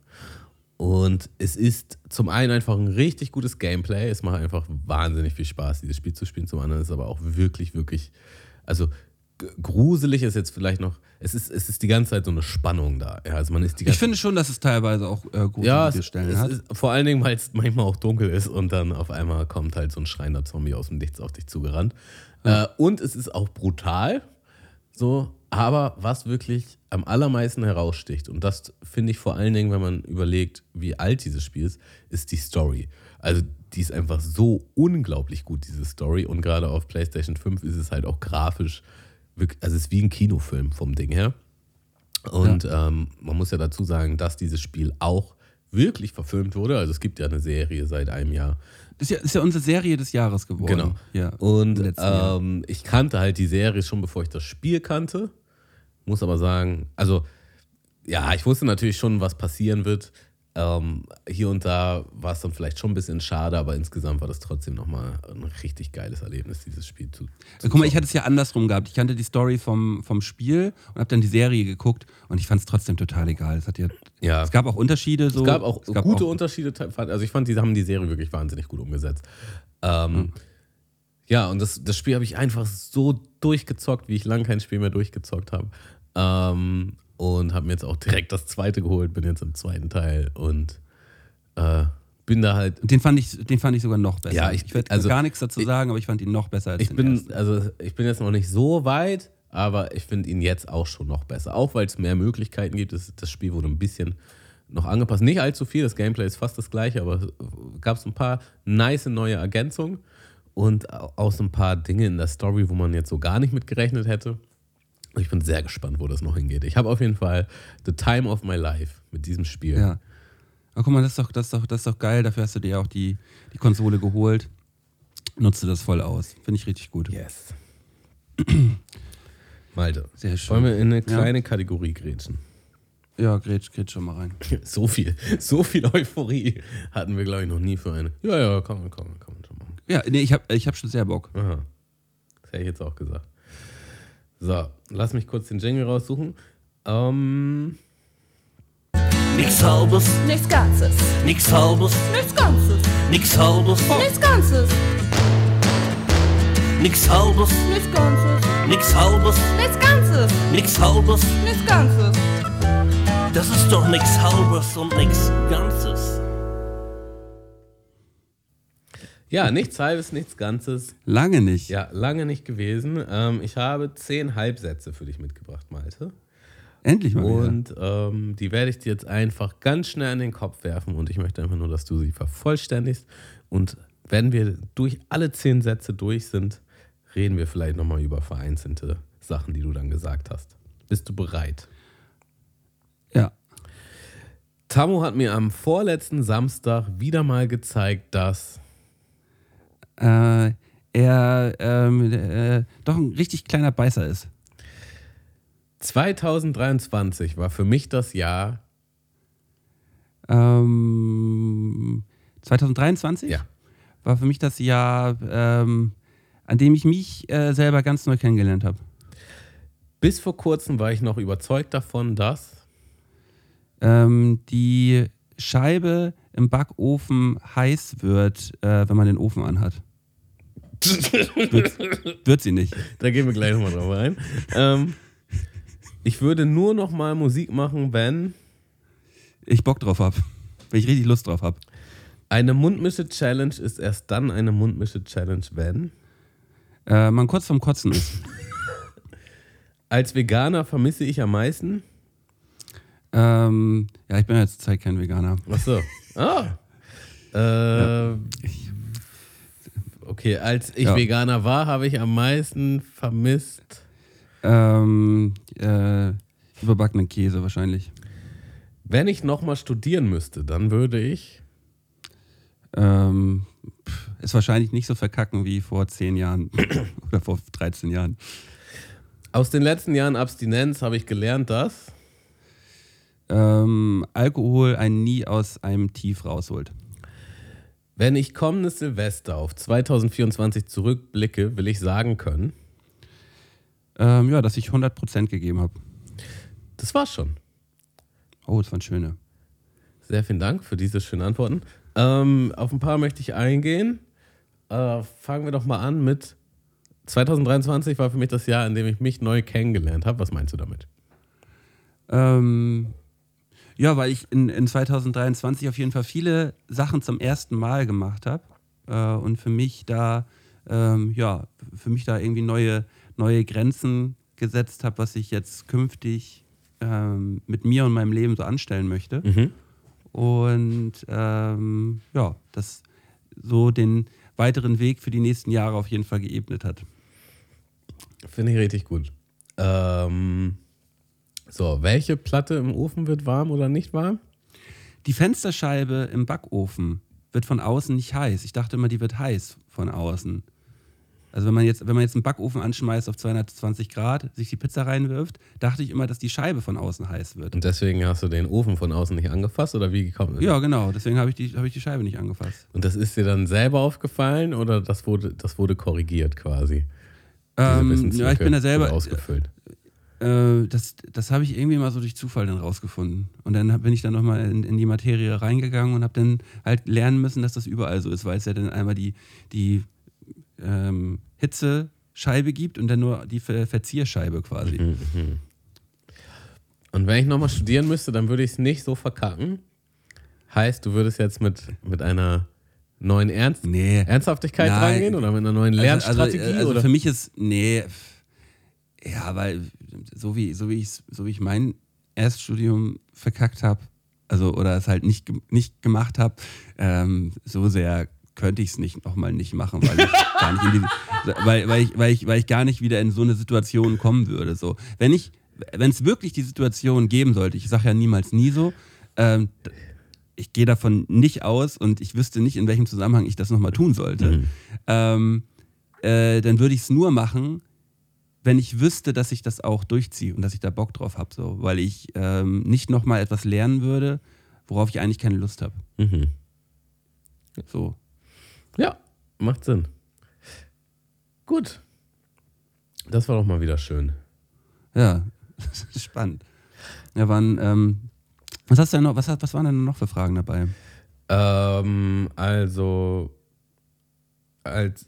Und es ist zum einen einfach ein richtig gutes Gameplay. Es macht einfach wahnsinnig viel Spaß, dieses Spiel zu spielen. Zum anderen ist es aber auch wirklich, wirklich, also gruselig ist jetzt vielleicht noch, es ist, es ist die ganze Zeit so eine Spannung da. Ja, also man ist die ganze ich finde schon, dass es teilweise auch äh, gruselige ja, Stellen es, hat. Ist, vor allen Dingen, weil es manchmal auch dunkel ist und dann auf einmal kommt halt so ein schreiender Zombie aus dem Nichts auf dich zugerannt. Mhm. Äh, und es ist auch brutal, so, aber was wirklich am allermeisten heraussticht und das finde ich vor allen Dingen, wenn man überlegt, wie alt dieses Spiel ist, ist die Story. Also die ist einfach so unglaublich gut, diese Story und gerade auf PlayStation fünf ist es halt auch grafisch also es ist wie ein Kinofilm vom Ding her. Und ja. ähm, man muss ja dazu sagen, dass dieses Spiel auch wirklich verfilmt wurde. Also es gibt ja eine Serie seit einem Jahr. Das ist ja, ist ja unsere Serie des Jahres geworden. Genau. Ja, und ähm, ich kannte halt die Serie schon, bevor ich das Spiel kannte. Muss aber sagen, also ja, ich wusste natürlich schon, was passieren wird. Ähm, hier und da war es dann vielleicht schon ein bisschen schade, aber insgesamt war das trotzdem nochmal ein richtig geiles Erlebnis, dieses Spiel zu, zu also, guck mal, ich hatte es ja andersrum gehabt. Ich kannte die Story vom, vom Spiel und habe dann die Serie geguckt und ich fand es trotzdem total egal. Es, hat ja, ja. es gab auch Unterschiede. So. Es gab auch es gab gute auch, Unterschiede. Also ich fand, die haben die Serie wirklich wahnsinnig gut umgesetzt. Ähm, mhm. Ja, und das, das Spiel habe ich einfach so durchgezockt, wie ich lange kein Spiel mehr durchgezockt habe. Ähm... Und habe mir jetzt auch direkt das zweite geholt, bin jetzt im zweiten Teil und äh, bin da halt... Den fand ich, den fand ich sogar noch besser. Ja, ich, ich werde also, gar nichts dazu sagen, ich, aber ich fand ihn noch besser als ich den bin, ersten. Also ich bin jetzt noch nicht so weit, aber ich finde ihn jetzt auch schon noch besser. Auch weil es mehr Möglichkeiten gibt. Das, das Spiel wurde ein bisschen noch angepasst. Nicht allzu viel, das Gameplay ist fast das gleiche, aber es gab ein paar nice neue Ergänzungen und auch so ein paar Dinge in der Story, wo man jetzt so gar nicht mit gerechnet hätte. Ich bin sehr gespannt, wo das noch hingeht. Ich habe auf jeden Fall the time of my life mit diesem Spiel. Ja. Aber guck mal, das ist doch, das ist doch, das ist doch geil. Dafür hast du dir auch die, die Konsole geholt. Nutze das voll aus. Finde ich richtig gut. Yes. Malte, sehr schön. Wollen wir in eine kleine ja. Kategorie grätschen? Ja, grätsch, grätsch schon mal rein. So viel, so viel Euphorie hatten wir, glaube ich, noch nie für eine. Ja, ja, komm, komm, komm. Ja, nee, ich habe ich hab schon sehr Bock. Aha. Das hätte ich jetzt auch gesagt. So, lass mich kurz den Jingle raussuchen. Ähm... Nix halbes, nichts ganzes. Nix halbes, nichts ganzes. Nix halbes, nichts ganzes. Nix halbes, nichts ganzes. Nix halbes, nichts ganzes. Nix halbes, nichts ganzes. Das ist doch nix halbes und nix ganzes. Ja, nichts halbes, nichts ganzes. Lange nicht. Ja, lange nicht gewesen. Ähm, ich habe zehn Halbsätze für dich mitgebracht, Malte. Endlich mal wieder. Und ähm, die werde ich dir jetzt einfach ganz schnell in den Kopf werfen und ich möchte einfach nur, dass du sie vervollständigst. Und wenn wir durch alle zehn Sätze durch sind, reden wir vielleicht nochmal über vereinzelte Sachen, die du dann gesagt hast. Bist du bereit? Ja. Tammo hat mir am vorletzten Samstag wieder mal gezeigt, dass... Äh, er ähm, äh, doch ein richtig kleiner Beißer ist. zwanzig dreiundzwanzig war für mich das Jahr... Ähm, zwanzig dreiundzwanzig? Ja. War für mich das Jahr, ähm, an dem ich mich äh, selber ganz neu kennengelernt habe. Bis vor kurzem war ich noch überzeugt davon, dass... Ähm, die Scheibe im Backofen heiß wird, äh, wenn man den Ofen anhat. wird, wird sie nicht. Da gehen wir gleich nochmal drauf ein. ähm, ich würde nur nochmal Musik machen, wenn ich Bock drauf habe. Wenn ich richtig Lust drauf habe. Eine Mundmische-Challenge ist erst dann eine Mundmische-Challenge, wenn äh, man kurz vorm Kotzen ist. Als Veganer vermisse ich am meisten. Ähm, ja, ich bin ja zur Zeit kein Veganer. Ach so. Ah. Äh, ja. Okay, als ich ja. Veganer war, habe ich am meisten vermisst. Ähm, äh, überbackenen Käse wahrscheinlich. Wenn ich nochmal studieren müsste, dann würde ich... Ähm, pff, ist wahrscheinlich nicht so verkacken wie vor zehn Jahren oder vor dreizehn Jahren. Aus den letzten Jahren Abstinenz habe ich gelernt, dass... Ähm, Alkohol einen nie aus einem Tief rausholt. Wenn ich kommendes Silvester auf zwanzig vierundzwanzig zurückblicke, will ich sagen können, ähm, ja, dass ich hundert Prozent gegeben habe. Das war's schon. Oh, das waren schöne. Sehr vielen Dank für diese schönen Antworten. Ähm, auf ein paar möchte ich eingehen. Äh, fangen wir doch mal an mit zwanzig dreiundzwanzig war für mich das Jahr, in dem ich mich neu kennengelernt habe. Was meinst du damit? Ähm... Ja, weil ich in, in zwanzig dreiundzwanzig auf jeden Fall viele Sachen zum ersten Mal gemacht habe äh, und für mich da ähm, ja, für mich da irgendwie neue, neue Grenzen gesetzt habe, was ich jetzt künftig ähm, mit mir und meinem Leben so anstellen möchte. Mhm. Und ähm, ja, das so den weiteren Weg für die nächsten Jahre auf jeden Fall geebnet hat. Finde ich richtig gut. Ähm... So, welche Platte im Ofen wird warm oder nicht warm? Die Fensterscheibe im Backofen wird von außen nicht heiß. Ich dachte immer, die wird heiß von außen. Also wenn man jetzt, wenn man jetzt einen Backofen anschmeißt auf zweihundertzwanzig Grad, sich die Pizza reinwirft, dachte ich immer, dass die Scheibe von außen heiß wird. Und deswegen hast du den Ofen von außen nicht angefasst oder wie gekommen? Ja, genau. Deswegen habe ich die, habe ich die Scheibe nicht angefasst. Und das ist dir dann selber aufgefallen oder das wurde, das wurde korrigiert quasi? Ähm, ja, ich bin da selber ausgefüllt. Das, das habe ich irgendwie mal so durch Zufall dann rausgefunden. Und dann bin ich dann nochmal in, in die Materie reingegangen und habe dann halt lernen müssen, dass das überall so ist, weil es ja dann einmal die, die ähm, Hitzescheibe gibt und dann nur die Verzierscheibe quasi. Mhm. Und wenn ich nochmal studieren müsste, dann würde ich es nicht so verkacken. Heißt, du würdest jetzt mit, mit einer neuen Ernst- nee. Ernsthaftigkeit Nein. reingehen oder mit einer neuen Lernstrategie? Also, also, also oder? Für mich ist, nee... Ja, weil so wie, so wie ich so wie ich mein Erststudium verkackt habe, also oder es halt nicht, nicht gemacht habe, ähm, so sehr könnte ich es nicht nochmal nicht machen, weil ich, gar nicht in die, weil, weil, ich, weil, ich, weil ich gar nicht wieder in so eine Situation kommen würde. So. Wenn ich, wenn es wirklich die Situation geben sollte, ich sage ja niemals nie so, ähm, ich gehe davon nicht aus und ich wüsste nicht, in welchem Zusammenhang ich das nochmal tun sollte, mhm. ähm, äh, dann würde ich es nur machen, wenn ich wüsste, dass ich das auch durchziehe und dass ich da Bock drauf habe, so, weil ich ähm, nicht nochmal etwas lernen würde, worauf ich eigentlich keine Lust habe. Mhm. So. Ja, macht Sinn. Gut. Das war doch mal wieder schön. Ja, spannend. Ja, waren, ähm, was hast du denn noch, was, was waren denn noch für Fragen dabei? Ähm, also, als,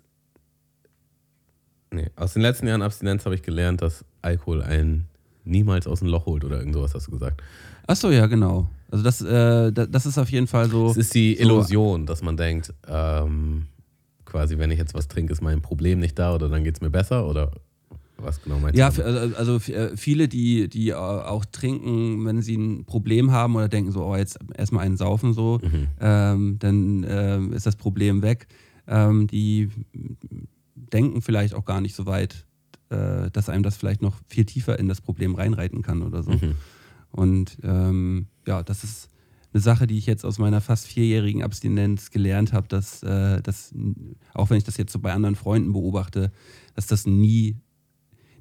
nee, aus den letzten Jahren Abstinenz habe ich gelernt, dass Alkohol einen niemals aus dem Loch holt oder irgend sowas hast du gesagt. Ach so, ja, genau. Also das, äh, das ist auf jeden Fall so... Es ist die Illusion, so, dass man denkt, ähm, quasi, wenn ich jetzt was trinke, ist mein Problem nicht da oder dann geht es mir besser oder was genau meinst ja, du? Ja, also viele, die, die auch trinken, wenn sie ein Problem haben oder denken so, oh, jetzt erstmal einen saufen so, mhm. ähm, dann ähm, ist das Problem weg. Ähm, die denken vielleicht auch gar nicht so weit, äh, dass einem das vielleicht noch viel tiefer in das Problem reinreiten kann oder so. Mhm. Und ähm, ja, das ist eine Sache, die ich jetzt aus meiner fast vierjährigen Abstinenz gelernt habe, dass äh, das, auch wenn ich das jetzt so bei anderen Freunden beobachte, dass das nie,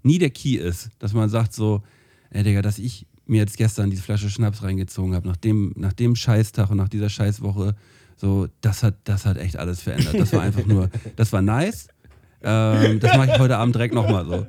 nie der Key ist. Dass man sagt so, ey Digga, dass ich mir jetzt gestern diese Flasche Schnaps reingezogen habe, nach dem, nach dem Scheißtag und nach dieser Scheißwoche, so, das hat, das hat echt alles verändert. Das war einfach nur, das war nice. Ähm, das mache ich heute Abend direkt nochmal so.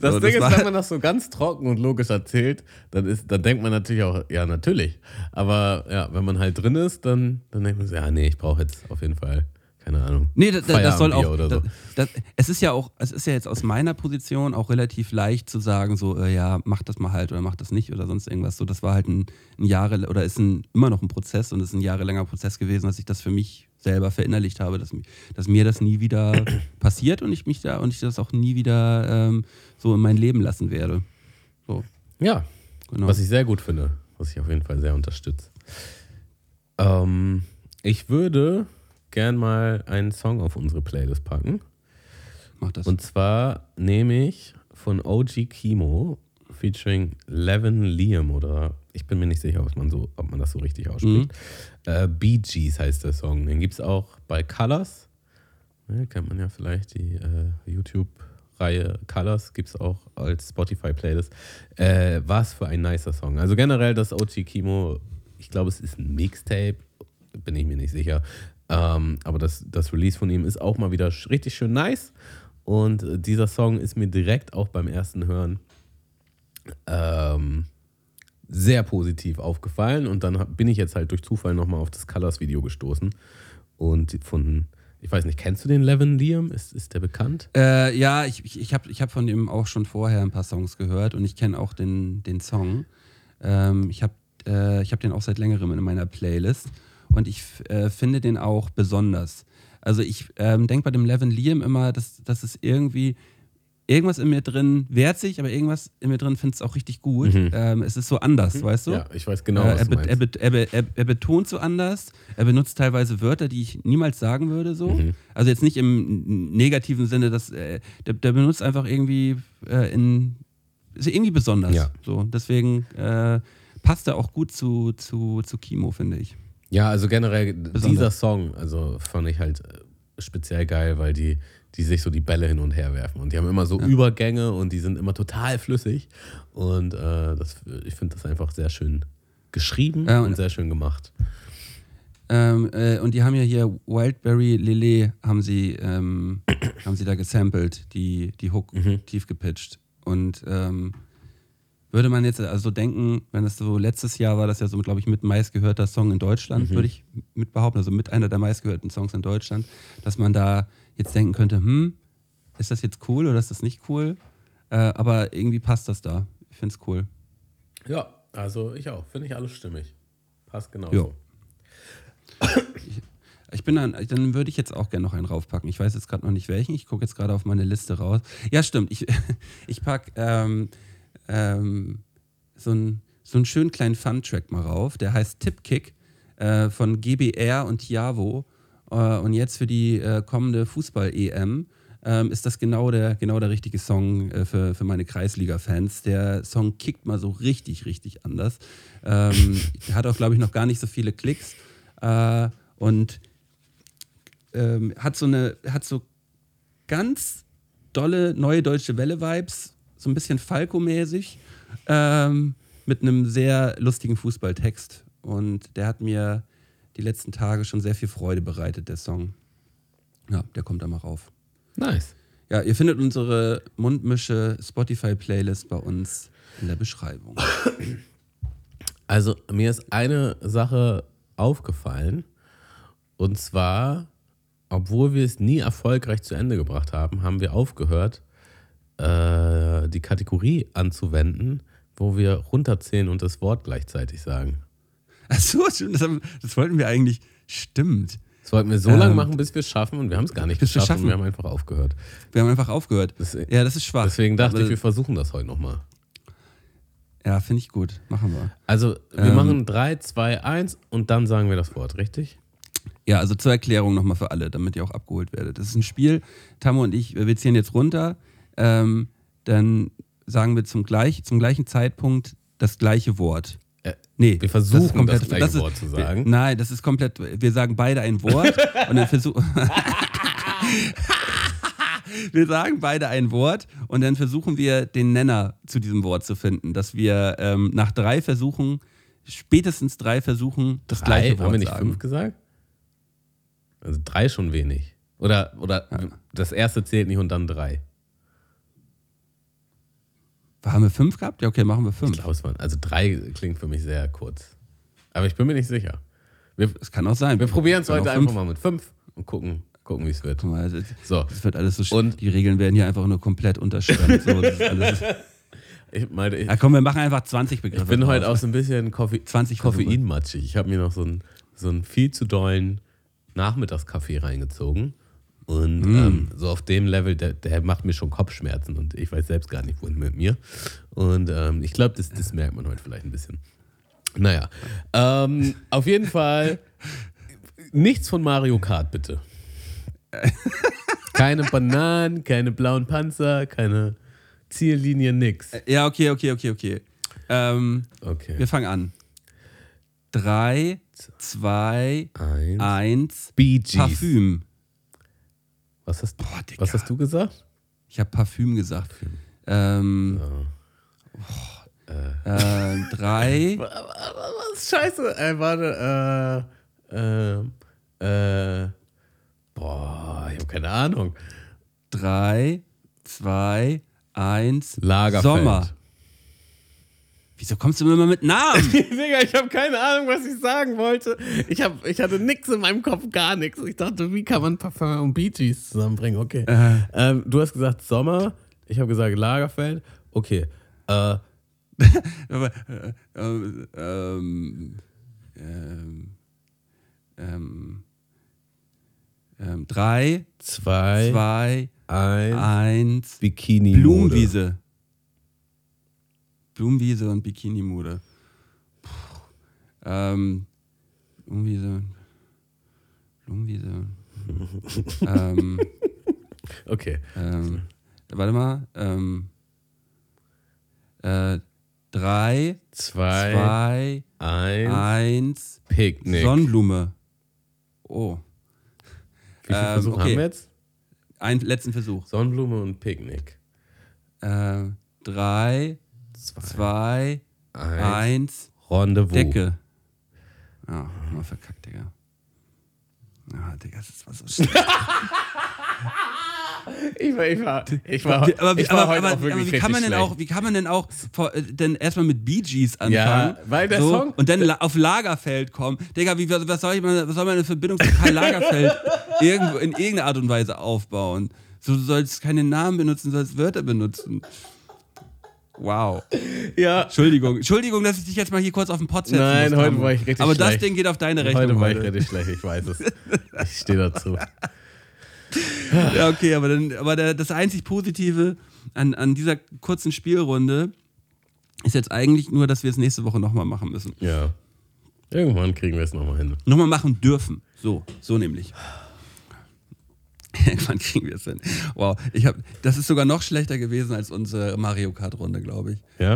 Das so, Ding das ist, wenn man das so ganz trocken und logisch erzählt, dann, ist, dann denkt man natürlich auch, ja, natürlich. Aber ja, wenn man halt drin ist, dann, dann denkt man so, ja, nee, ich brauche jetzt auf jeden Fall, keine Ahnung, nee, da, da, das soll auch, oder so. Da, das, es ist ja auch, es ist ja jetzt aus meiner Position auch relativ leicht zu sagen, so, äh, ja, mach das mal halt oder mach das nicht oder sonst irgendwas. So, das war halt ein, ein Jahre, oder ist ein, immer noch ein Prozess und ist ein jahrelanger Prozess gewesen, dass ich das für mich selber verinnerlicht habe, dass, dass mir das nie wieder passiert und ich mich da und ich das auch nie wieder ähm, so in mein Leben lassen werde. So. Ja, genau. Was ich sehr gut finde, was ich auf jeden Fall sehr unterstütze. Ähm, ich würde gern mal einen Song auf unsere Playlist packen. Mach das. Und zwar nehme ich von O G Keemo featuring Levin Liam oder ich bin mir nicht sicher, ob man, so, ob man das so richtig ausspricht. Mhm. Äh, Bee Gees heißt der Song. Den gibt es auch bei Colors. Ja, kennt man ja vielleicht die äh, YouTube-Reihe Colors. Gibt es auch als Spotify-Playlist. Äh, was für ein nicer Song. Also generell das O G Keemo, ich glaube, es ist ein Mixtape. Bin ich mir nicht sicher. Ähm, aber das, das Release von ihm ist auch mal wieder richtig schön nice. Und dieser Song ist mir direkt auch beim ersten Hören ähm, sehr positiv aufgefallen und dann bin ich jetzt halt durch Zufall nochmal auf das Colors-Video gestoßen und von, ich weiß nicht, kennst du den Levin Liam? Ist, ist der bekannt? Äh, ja, ich, ich, ich habe ich hab von ihm auch schon vorher ein paar Songs gehört und ich kenne auch den, den Song. Ähm, ich habe äh, ich hab den auch seit längerem in meiner Playlist und ich äh, finde den auch besonders. Also ich ähm, denke bei dem Levin Liam immer, dass, dass es irgendwie... Irgendwas in mir drin wehrt sich, aber irgendwas in mir drin findet es auch richtig gut. Mhm. Ähm, es ist so anders, mhm. weißt du? Ja, ich weiß genau, äh, was du meinst. Er, bet- er, be- er, er betont so anders, er benutzt teilweise Wörter, die ich niemals sagen würde. So. Mhm. Also jetzt nicht im negativen Sinne, dass, äh, der, der benutzt einfach irgendwie äh, in, ist irgendwie besonders. Ja. So. Deswegen äh, passt er auch gut zu, zu, zu Keemo, finde ich. Ja, also generell besonders. Dieser Song, also fand ich halt speziell geil, weil die die sich so die Bälle hin und her werfen. Und die haben immer so ja. Übergänge und die sind immer total flüssig. Und äh, das, ich finde das einfach sehr schön geschrieben ja, und, und sehr schön gemacht. Ähm, äh, und die haben ja hier Wildberry Lillet haben sie, ähm, haben sie da gesampelt, die, die Hook mhm. tief gepitcht. Und ähm, würde man jetzt also denken, wenn das so letztes Jahr war, das ja so, glaube ich, mit meistgehörter Song in Deutschland, mhm. würde ich mit behaupten, also mit einer der meistgehörten Songs in Deutschland, dass man da jetzt denken könnte, hm, ist das jetzt cool oder ist das nicht cool? Äh, aber irgendwie passt das da. Ich find's cool. Ja, also ich auch. Finde ich alles stimmig. Passt genau so. Ich, ich bin dann, dann würde ich jetzt auch gerne noch einen raufpacken. Ich weiß jetzt gerade noch nicht welchen. Ich gucke jetzt gerade auf meine Liste raus. Ja, stimmt. Ich, ich packe ähm, ähm, so ein so einen schönen kleinen Fun-Track mal rauf. Der heißt Tipkick äh, von GbR und Tiavo. Äh, und jetzt für die äh, kommende Fußball-E M äh, ist das genau der, genau der richtige Song äh, für, für meine Kreisliga-Fans. Der Song kickt mal so richtig, richtig anders. Ähm, hat auch, glaube ich, noch gar nicht so viele Klicks. Äh, und ähm, hat so eine, hat so ganz dolle Neue Deutsche Welle-Vibes, so ein bisschen Falco-mäßig, ähm, mit einem sehr lustigen Fußballtext. Und der hat mir die letzten Tage schon sehr viel Freude bereitet, der Song. Ja, der kommt da mal rauf. Nice. Ja, ihr findet unsere Mundmische Spotify-Playlist bei uns in der Beschreibung. Also, mir ist eine Sache aufgefallen. Und zwar, obwohl wir es nie erfolgreich zu Ende gebracht haben, haben wir aufgehört, äh, die Kategorie anzuwenden, wo wir runterzählen und das Wort gleichzeitig sagen. Ach so, stimmt, das, das wollten wir eigentlich, stimmt. Das wollten wir so ähm, lange machen, bis wir es schaffen, und wir haben es gar nicht geschafft. Wir, wir haben einfach aufgehört. Wir haben einfach aufgehört. Das, ja, das ist schwach. Deswegen dachte Aber, ich, wir versuchen das heute nochmal. Ja, finde ich gut. Machen wir. Also, wir ähm, machen drei, zwei, eins und dann sagen wir das Wort, richtig? Ja, also zur Erklärung nochmal für alle, damit ihr auch abgeholt werdet. Das ist ein Spiel, Tammo und ich, wir zählen jetzt runter, ähm, dann sagen wir zum, gleich, zum gleichen Zeitpunkt das gleiche Wort. Äh, nee, wir versuchen das, komplett, das gleiche das ist, Wort zu sagen. Wir, nein, das ist komplett, wir sagen beide ein Wort und dann versuchen... Wir sagen beide ein Wort und dann versuchen wir, den Nenner zu diesem Wort zu finden, dass wir ähm, nach drei Versuchen, spätestens drei Versuchen, das drei? gleiche Wort sagen. Haben wir nicht sagen. fünf gesagt? Also drei schon wenig. Oder, oder ja. Das erste zählt nicht und dann drei. Haben wir fünf gehabt? Ja, okay, machen wir fünf. Ich glaube, es waren, also drei klingt für mich sehr kurz. Aber ich bin mir nicht sicher. Es kann auch sein. Wir probieren es heute einfach fünf. mal mit fünf und gucken. Gucken, wie es wird. Also, so. Das wird alles so sch- und die Regeln werden hier einfach nur komplett unterschreibt. So, ich meine, ich, ja, komm, wir machen einfach zwanzig Begriffe. Ich bin drauf. heute auch so ein bisschen Koffe- koffeinmatschig. Ich habe mir noch so einen so einen viel zu dollen Nachmittagskaffee reingezogen. Und mm. ähm, so auf dem Level, der, der macht mir schon Kopfschmerzen. Und ich weiß selbst gar nicht, wohin mit mir. Und ähm, ich glaube, das, das merkt man heute vielleicht ein bisschen. Naja. Ähm, auf jeden Fall nichts von Mario Kart, bitte. Keine Bananen, keine blauen Panzer, keine Ziellinie, nix. Ja, okay, okay, okay, okay. Ähm, okay. Wir fangen an. Drei, zwei, eins. eins Bee Gees. Parfüm. Was hast, Boah, was hast du gesagt? Ich habe Parfüm gesagt. Parfüm. Ähm, oh. Oh. Äh. Äh, drei. Was? Scheiße. Ey, warte. Äh, äh, äh. Boah, ich habe keine Ahnung. Drei, zwei, eins. Lagerfeld. Sommer. Wieso kommst du immer mit Namen? Digga, ich habe keine Ahnung, was ich sagen wollte. Ich, hab, ich hatte nichts in meinem Kopf, gar nichts. Ich dachte, wie kann man Parfum und Bee Gees zusammenbringen? Okay. Äh. Ähm, du hast gesagt Sommer. Ich habe gesagt Lagerfeld. Okay. Äh. Aber, äh, ähm, ähm, ähm, ähm. Drei, zwei, zwei, eins, eins Bikini-Mode. Blumenwiese. Blumenwiese und Bikini-Mode. Puh. Ähm, Blumenwiese. Blumenwiese. ähm, okay. Ähm, warte mal. Ähm, äh, drei, zwei, zwei eins, eins Picknick. Sonnenblume. Oh. Wie viele Versuche ähm, okay. haben wir jetzt? Einen letzten Versuch. Sonnenblume und Picknick. Äh, drei, zwei, zwei eins, eins, Rendezvous. Decke. Ja, oh, mal verkackt, Digga. Ja, Digga, das war so schlecht. Ich war, ich war, ich war, ich war, aber, ich war aber, heute aber, auch wirklich aber wie kann man denn auch, wie kann man denn auch vor, denn erstmal mit Bee Gees anfangen, ja, weil der so, Song, und dann la- auf Lagerfeld kommen, Digga, wie, was soll ich, was soll man eine Verbindung zu Karl Lagerfeld irgendwo in irgendeiner Art und Weise aufbauen? So, du sollst keine Namen benutzen, du sollst Wörter benutzen. Wow. Ja. Entschuldigung, Entschuldigung, dass ich dich jetzt mal hier kurz auf den Pott setzen Nein, muss, heute Tammo. war ich richtig aber schlecht. Aber das Ding geht auf deine Rechnung. Heute war ich heute. richtig schlecht, ich weiß es. Ich stehe dazu. Ja, okay, aber, dann, aber der, das einzig Positive an, an dieser kurzen Spielrunde Ist jetzt eigentlich nur, dass wir es nächste Woche nochmal machen müssen. Ja. Irgendwann kriegen wir es nochmal hin. Nochmal machen dürfen. So, so nämlich. Irgendwann kriegen wir es hin. Wow, ich hab, das ist sogar noch schlechter gewesen als unsere Mario Kart Runde, glaube ich. Ja?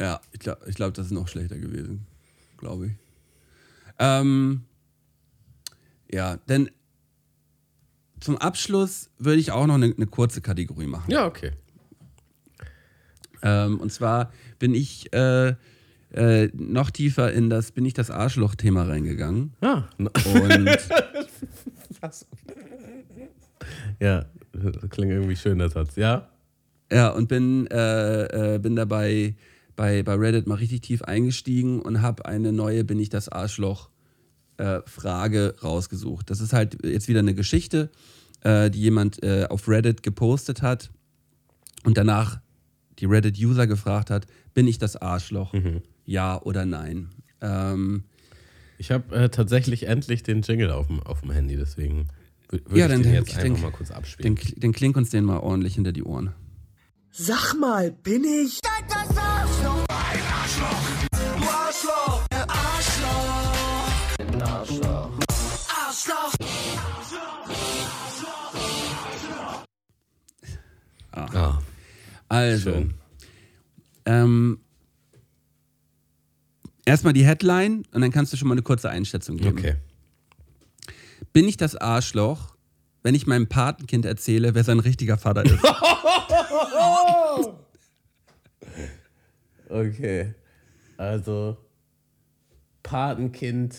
Ja, ich glaube, ich glaub, das ist noch schlechter gewesen. Glaube ich. Ähm, ja, denn zum Abschluss würde ich auch noch eine, eine kurze Kategorie machen. Ja, okay. Ähm, und zwar bin ich äh, äh, noch tiefer in das bin ich das Arschloch-Thema reingegangen. Ah. Und ja, das klingt irgendwie schön, der Satz. Ja. Ja, und bin, äh, äh, bin dabei bei, bei Reddit mal richtig tief eingestiegen und habe eine neue Bin ich das Arschloch äh, Frage rausgesucht. Das ist halt jetzt wieder eine Geschichte, äh, die jemand äh, auf Reddit gepostet hat und danach die Reddit-User gefragt hat, bin ich das Arschloch? Mhm. Ja oder nein? Ähm, ich habe äh, tatsächlich endlich den Jingle auf dem Handy, deswegen würde ja, ich dann, den jetzt den, einfach mal kurz abspielen. Den, den klingt uns den mal ordentlich hinter die Ohren. Sag mal, bin ich das Arschloch? Ein Arschloch! Du Arschloch! Arschloch! Arschloch! Arschloch! Arschloch! Ah. ah. Also, ähm, erstmal die Headline und dann kannst du schon mal eine kurze Einschätzung geben. Okay. Bin ich das Arschloch, wenn ich meinem Patenkind erzähle, wer sein richtiger Vater ist? Okay. Also, Patenkind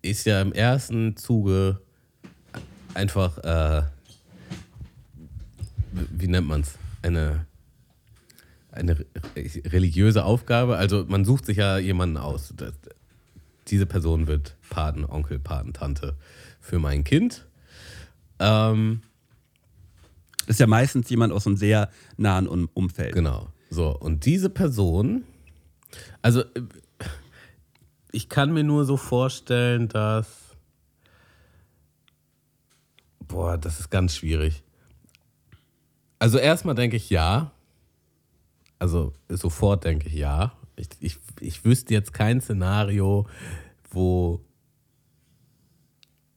ist ja im ersten Zuge einfach, äh, wie nennt man's? Eine, eine religiöse Aufgabe. Also man sucht sich ja jemanden aus. Das, diese Person wird Paten, Onkel, Paten, Tante für mein Kind. Ähm, ist ja meistens jemand aus einem sehr nahen um- Umfeld. Genau. So, und diese Person, also ich kann mir nur so vorstellen, dass boah, das ist ganz schwierig. Also erstmal denke ich ja. Also sofort denke ich ja. Ich, ich, ich wüsste jetzt kein Szenario, wo...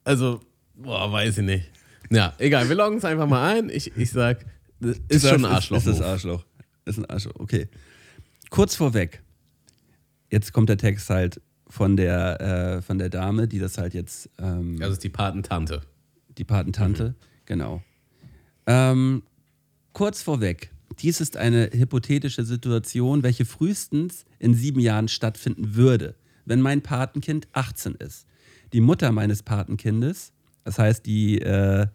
Also, boah, weiß ich nicht. Ja, egal, wir loggen es einfach mal ein. Ich, ich sag, das ist schon ein Arschloch. Ist, ist das Arschloch. Ist ein Arschloch, okay. Kurz vorweg, jetzt kommt der Text halt von der, äh, von der Dame, die das halt jetzt... Ähm, also ist die Patentante. Die Patentante, mhm. Genau. Ähm... Kurz vorweg, dies ist eine hypothetische Situation, welche frühestens in sieben Jahren stattfinden würde, wenn mein Patenkind achtzehn ist. Die Mutter meines Patenkindes, das heißt, die, äh,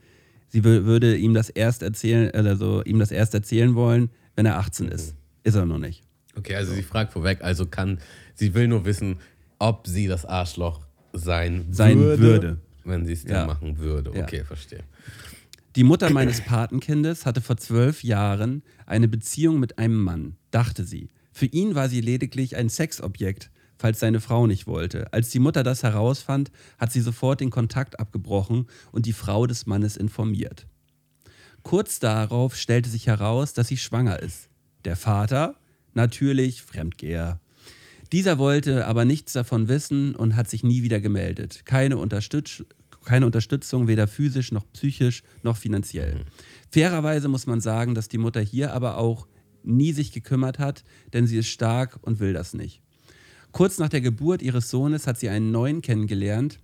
sie w- würde ihm das erst erzählen, also ihm das erst erzählen wollen, wenn er achtzehn ist. Ist er noch nicht. Okay, also sie fragt vorweg, also kann, sie will nur wissen, ob sie das Arschloch sein, sein würde, würde, wenn sie es dann ja. machen würde. Okay, ja. Verstehe. Die Mutter meines Patenkindes hatte vor zwölf Jahren eine Beziehung mit einem Mann, dachte sie. Für ihn war sie lediglich ein Sexobjekt, falls seine Frau nicht wollte. Als die Mutter das herausfand, hat sie sofort den Kontakt abgebrochen und die Frau des Mannes informiert. Kurz darauf stellte sich heraus, dass sie schwanger ist. Der Vater, natürlich Fremdgeher. Dieser wollte aber nichts davon wissen und hat sich nie wieder gemeldet. Keine Unterstützung. Keine Unterstützung, weder physisch noch psychisch noch finanziell. Mhm. Fairerweise muss man sagen, dass die Mutter hier aber auch nie sich gekümmert hat, denn sie ist stark und will das nicht. Kurz nach der Geburt ihres Sohnes hat sie einen neuen kennengelernt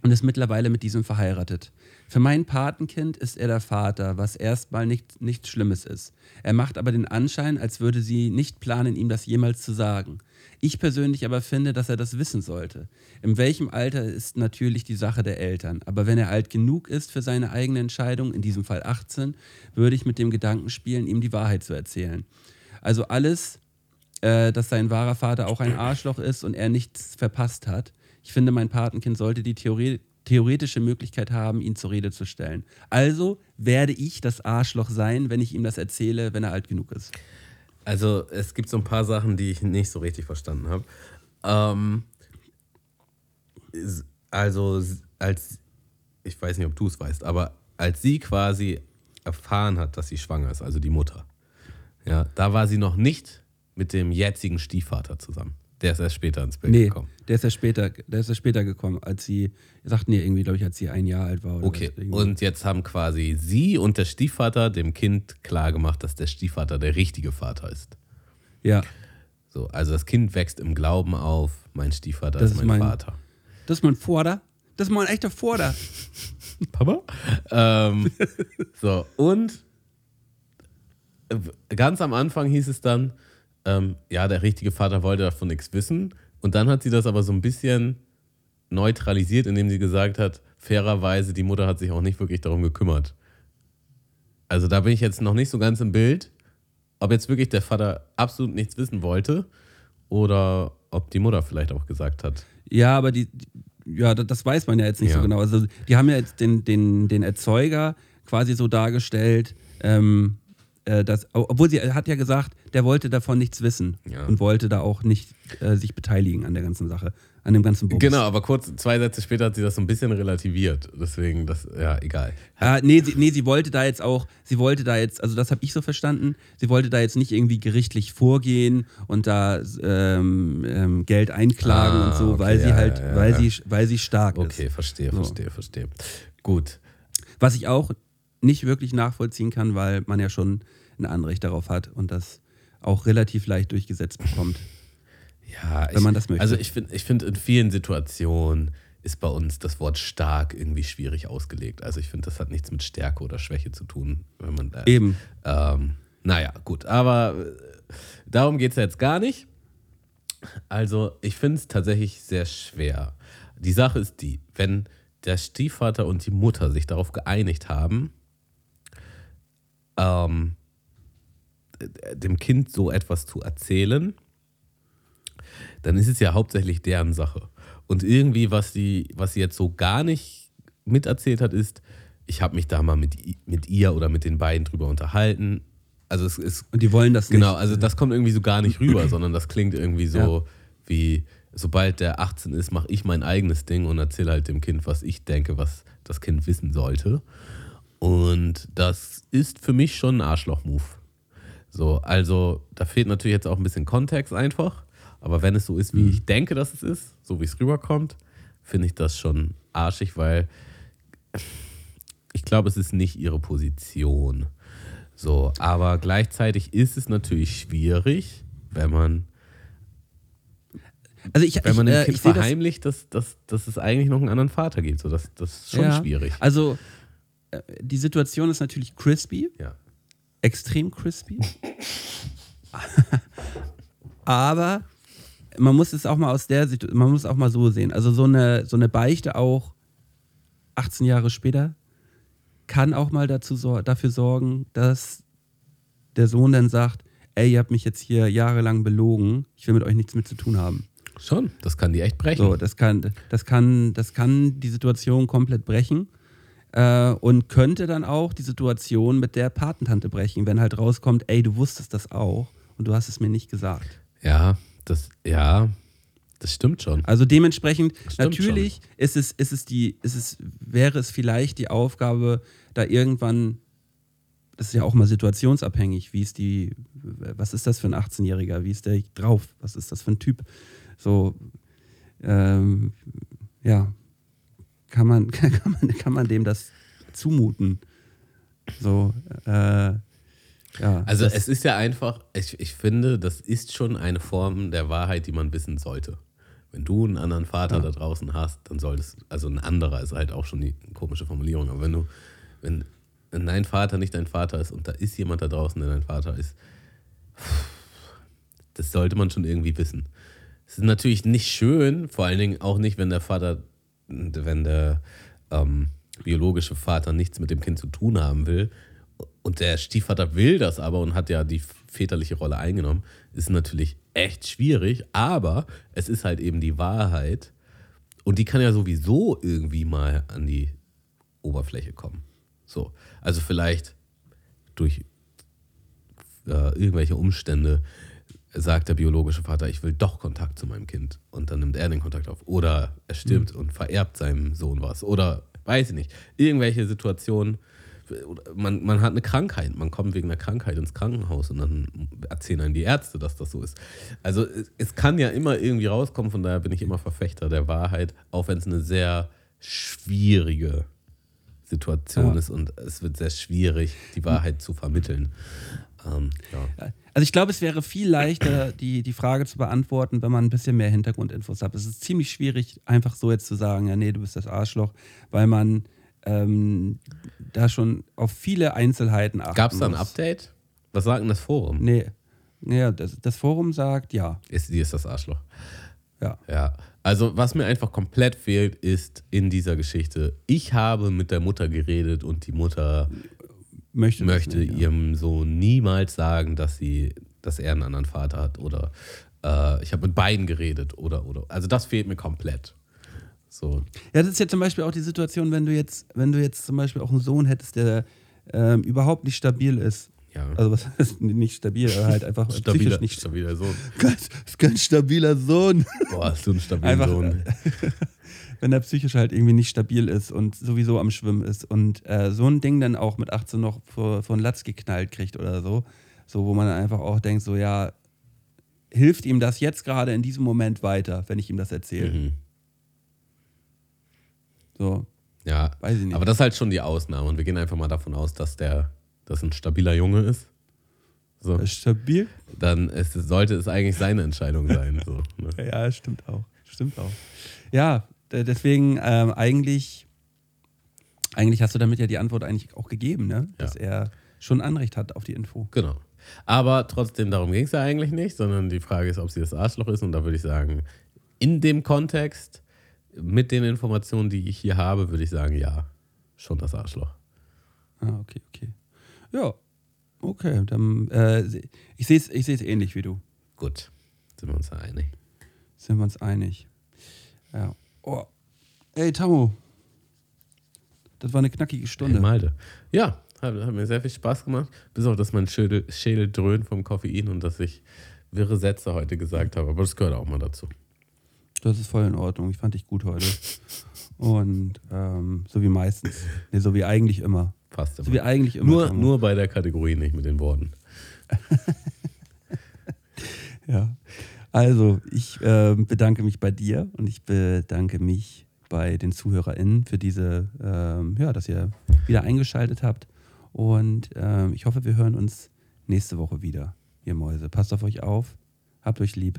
und ist mittlerweile mit diesem verheiratet. Für mein Patenkind ist er der Vater, was erstmal nicht, nichts Schlimmes ist. Er macht aber den Anschein, als würde sie nicht planen, ihm das jemals zu sagen. Ich persönlich aber finde, dass er das wissen sollte. In welchem Alter ist natürlich die Sache der Eltern. Aber wenn er alt genug ist für seine eigene Entscheidung, in diesem Fall achtzehn, würde ich mit dem Gedanken spielen, ihm die Wahrheit zu erzählen. Also alles, äh, dass sein wahrer Vater auch ein Arschloch ist und er nichts verpasst hat. Ich finde, mein Patenkind sollte die Theorie, theoretische Möglichkeit haben, ihn zur Rede zu stellen. Also werde ich das Arschloch sein, wenn ich ihm das erzähle, wenn er alt genug ist. Also es gibt so ein paar Sachen, die ich nicht so richtig verstanden habe. Ähm, also als, ich weiß nicht, ob du es weißt, aber als sie quasi erfahren hat, dass sie schwanger ist, also die Mutter, ja, da war sie noch nicht mit dem jetzigen Stiefvater zusammen. Der ist erst später ins Bild nee, gekommen. Der ist erst später, der ist erst später gekommen, als sie, sagten ja irgendwie, glaube ich, als sie ein Jahr alt war. Oder okay, was, und jetzt haben quasi sie und der Stiefvater dem Kind klargemacht, dass der Stiefvater der richtige Vater ist. Ja. So, also das Kind wächst im Glauben auf, mein Stiefvater das ist mein, mein Vater. Das ist mein Vorder. Das ist mein echter Vorder. Papa? ähm, so, und ganz am Anfang hieß es dann, Ähm, ja, der richtige Vater wollte davon nichts wissen. Und dann hat sie das aber so ein bisschen neutralisiert, indem sie gesagt hat, fairerweise, die Mutter hat sich auch nicht wirklich darum gekümmert. Also da bin ich jetzt noch nicht so ganz im Bild, ob jetzt wirklich der Vater absolut nichts wissen wollte oder ob die Mutter vielleicht auch gesagt hat. Ja, aber die, ja, das weiß man ja jetzt nicht ja. so genau. Also die haben ja jetzt den, den, den Erzeuger quasi so dargestellt, ähm, Das, obwohl sie hat ja gesagt, der wollte davon nichts wissen ja. und wollte da auch nicht äh, sich beteiligen an der ganzen Sache, an dem ganzen Bums. Genau, aber kurz, zwei Sätze später hat sie das so ein bisschen relativiert, deswegen, das, ja, egal. Ah, nee, sie, nee, sie wollte da jetzt auch, sie wollte da jetzt, also das habe ich so verstanden, sie wollte da jetzt nicht irgendwie gerichtlich vorgehen und da ähm, ähm, Geld einklagen ah, und so, okay, weil ja, sie halt, ja, ja, weil, ja. Sie, weil sie stark okay, ist. Okay, verstehe, so. verstehe, verstehe. Gut. Was ich auch nicht wirklich nachvollziehen kann, weil man ja schon ein Anrecht darauf hat und das auch relativ leicht durchgesetzt bekommt. Ja, wenn ich, man das möchte. Also ich finde, ich find in vielen Situationen ist bei uns das Wort stark irgendwie schwierig ausgelegt. Also ich finde, das hat nichts mit Stärke oder Schwäche zu tun. Wenn man da, Eben. Ähm, naja, gut. Aber darum geht es ja jetzt gar nicht. Also ich finde es tatsächlich sehr schwer. Die Sache ist die, wenn der Stiefvater und die Mutter sich darauf geeinigt haben, ähm, dem Kind so etwas zu erzählen, dann ist es ja hauptsächlich deren Sache. Und irgendwie, was sie, was sie jetzt so gar nicht miterzählt hat, ist, ich habe mich da mal mit, mit ihr oder mit den beiden drüber unterhalten. Also es ist, und die wollen das genau, nicht. Genau, also das kommt irgendwie so gar nicht rüber, sondern das klingt irgendwie so ja. wie, sobald der achtzehn ist, mache ich mein eigenes Ding und erzähle halt dem Kind, was ich denke, was das Kind wissen sollte. Und das ist für mich schon ein Arschloch-Move. So, also da fehlt natürlich jetzt auch ein bisschen Kontext einfach, aber wenn es so ist, wie mhm. ich denke, dass es ist, so wie es rüberkommt, finde ich das schon arschig, weil ich glaube, es ist nicht ihre Position. So, aber gleichzeitig ist es natürlich schwierig, wenn man Also ich, Wenn man ich, dem Kind äh, verheimlicht, das, dass, dass, dass es eigentlich noch einen anderen Vater gibt. So, das, das ist schon ja. schwierig. Also die Situation ist natürlich crispy. Ja. Extrem crispy. Aber man muss es auch mal aus der Situation, man muss es auch mal so sehen. Also so eine, so eine Beichte auch achtzehn Jahre später kann auch mal dazu, dafür sorgen, dass der Sohn dann sagt, ey, ihr habt mich jetzt hier jahrelang belogen, ich will mit euch nichts mit zu tun haben. Schon, das kann die echt brechen. So, das kann, das kann, das kann die Situation komplett brechen äh, und könnte dann auch die Situation mit der Patentante brechen, wenn halt rauskommt, ey, du wusstest das auch und du hast es mir nicht gesagt. Ja, das, ja, das stimmt schon. Also dementsprechend, natürlich ist es, ist es die, ist es, wäre es vielleicht die Aufgabe, da irgendwann, das ist ja auch mal situationsabhängig, wie ist die, was ist das für ein achtzehnjähriger, wie ist der drauf, was ist das für ein Typ? So, ähm, ja, kann man, kann, man, kann man dem das zumuten? So, äh, ja. Also es ist ja einfach, ich, ich finde, das ist schon eine Form der Wahrheit, die man wissen sollte. Wenn du einen anderen Vater ja. da draußen hast, dann solltest, also ein anderer ist halt auch schon die komische Formulierung, aber wenn du, wenn, wenn dein Vater nicht dein Vater ist und da ist jemand da draußen, der dein Vater ist, das sollte man schon irgendwie wissen. Es ist natürlich nicht schön, vor allen Dingen auch nicht, wenn der Vater, wenn der ähm, biologische Vater nichts mit dem Kind zu tun haben will und der Stiefvater will das aber und hat ja die väterliche Rolle eingenommen, ist natürlich echt schwierig, aber es ist halt eben die Wahrheit und die kann ja sowieso irgendwie mal an die Oberfläche kommen. So, also vielleicht durch äh, irgendwelche Umstände sagt der biologische Vater, ich will doch Kontakt zu meinem Kind. Und dann nimmt er den Kontakt auf. Oder er stirbt mhm. und vererbt seinem Sohn was. Oder, weiß ich nicht, irgendwelche Situationen, man, man hat eine Krankheit, man kommt wegen einer Krankheit ins Krankenhaus und dann erzählen einem die Ärzte, dass das so ist. Also es, es kann ja immer irgendwie rauskommen, von daher bin ich immer Verfechter der Wahrheit, auch wenn es eine sehr schwierige Situation ja. ist und es wird sehr schwierig, die Wahrheit zu vermitteln. Ähm, ja. Also ich glaube, es wäre viel leichter, die, die Frage zu beantworten, wenn man ein bisschen mehr Hintergrundinfos hat. Es ist ziemlich schwierig, einfach so jetzt zu sagen, ja nee, du bist das Arschloch, weil man ähm, da schon auf viele Einzelheiten achten muss. Gab es da ein Update? Was sagt denn das Forum? Nee, ja, das, das Forum sagt ja. Ist, die ist das Arschloch. Ja. Ja. Also was mir einfach komplett fehlt, ist in dieser Geschichte, ich habe mit der Mutter geredet und die Mutter möchte, möchte nicht, ihrem ja. Sohn niemals sagen, dass sie, dass er einen anderen Vater hat oder äh, ich habe mit beiden geredet oder oder. Also das fehlt mir komplett. So. Ja, das ist ja zum Beispiel auch die Situation, wenn du jetzt, wenn du jetzt zum Beispiel auch einen Sohn hättest, der äh, überhaupt nicht stabil ist. Ja. Also was heißt nicht stabil, aber halt einfach stabiler, psychisch nicht stabiler Sohn. Ganz, ganz stabiler Sohn. Boah, hast du einen stabilen einfach, Sohn. Wenn der psychisch halt irgendwie nicht stabil ist und sowieso am Schwimmen ist und äh, so ein Ding dann auch mit achtzehn noch vor, vor den Latz geknallt kriegt oder so, so wo man dann einfach auch denkt, so ja, hilft ihm das jetzt gerade in diesem Moment weiter, wenn ich ihm das erzähle. Mhm. So. Ja, weiß ich nicht. Aber das ist halt schon die Ausnahme und wir gehen einfach mal davon aus, dass der dass ein stabiler Junge ist. So. Stabil? Dann ist, sollte es eigentlich seine Entscheidung sein. So, ne? Ja, stimmt auch. Stimmt auch. Ja, deswegen ähm, eigentlich, eigentlich hast du damit ja die Antwort eigentlich auch gegeben, ne? Dass ja. er schon Anrecht hat auf die Info. Genau. Aber trotzdem, darum ging es ja eigentlich nicht, sondern die Frage ist, ob sie das Arschloch ist. Und da würde ich sagen, in dem Kontext, mit den Informationen, die ich hier habe, würde ich sagen, ja, schon das Arschloch. Ah, okay, okay. Ja, okay. Dann, äh, ich sehe es ich seh's ähnlich wie du. Gut, sind wir uns einig. Sind wir uns einig. Ja. Oh. Ey, Tammo. Das war eine knackige Stunde. Ey, Malte. Ja, hat, hat mir sehr viel Spaß gemacht. Bis auch, dass mein Schädel, Schädel dröhnt vom Koffein und dass ich wirre Sätze heute gesagt habe. Aber das gehört auch mal dazu. Das ist voll in Ordnung. Ich fand dich gut heute. Und ähm, so wie meistens. Nee, so wie eigentlich immer. Passt immer. So wie eigentlich immer. Nur, nur bei der Kategorie nicht mit den Worten. Ja. Also, ich äh, bedanke mich bei dir und ich bedanke mich bei den ZuhörerInnen für diese, ähm, ja, dass ihr wieder eingeschaltet habt. Und ähm, ich hoffe, wir hören uns nächste Woche wieder, ihr Mäuse. Passt auf euch auf, habt euch lieb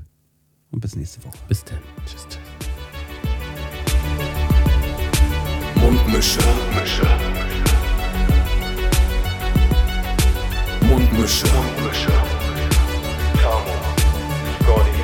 und bis nächste Woche. Bis dann. Tschüss. Mundmische. Mundmische. Mundmische. Tammo. Scotty.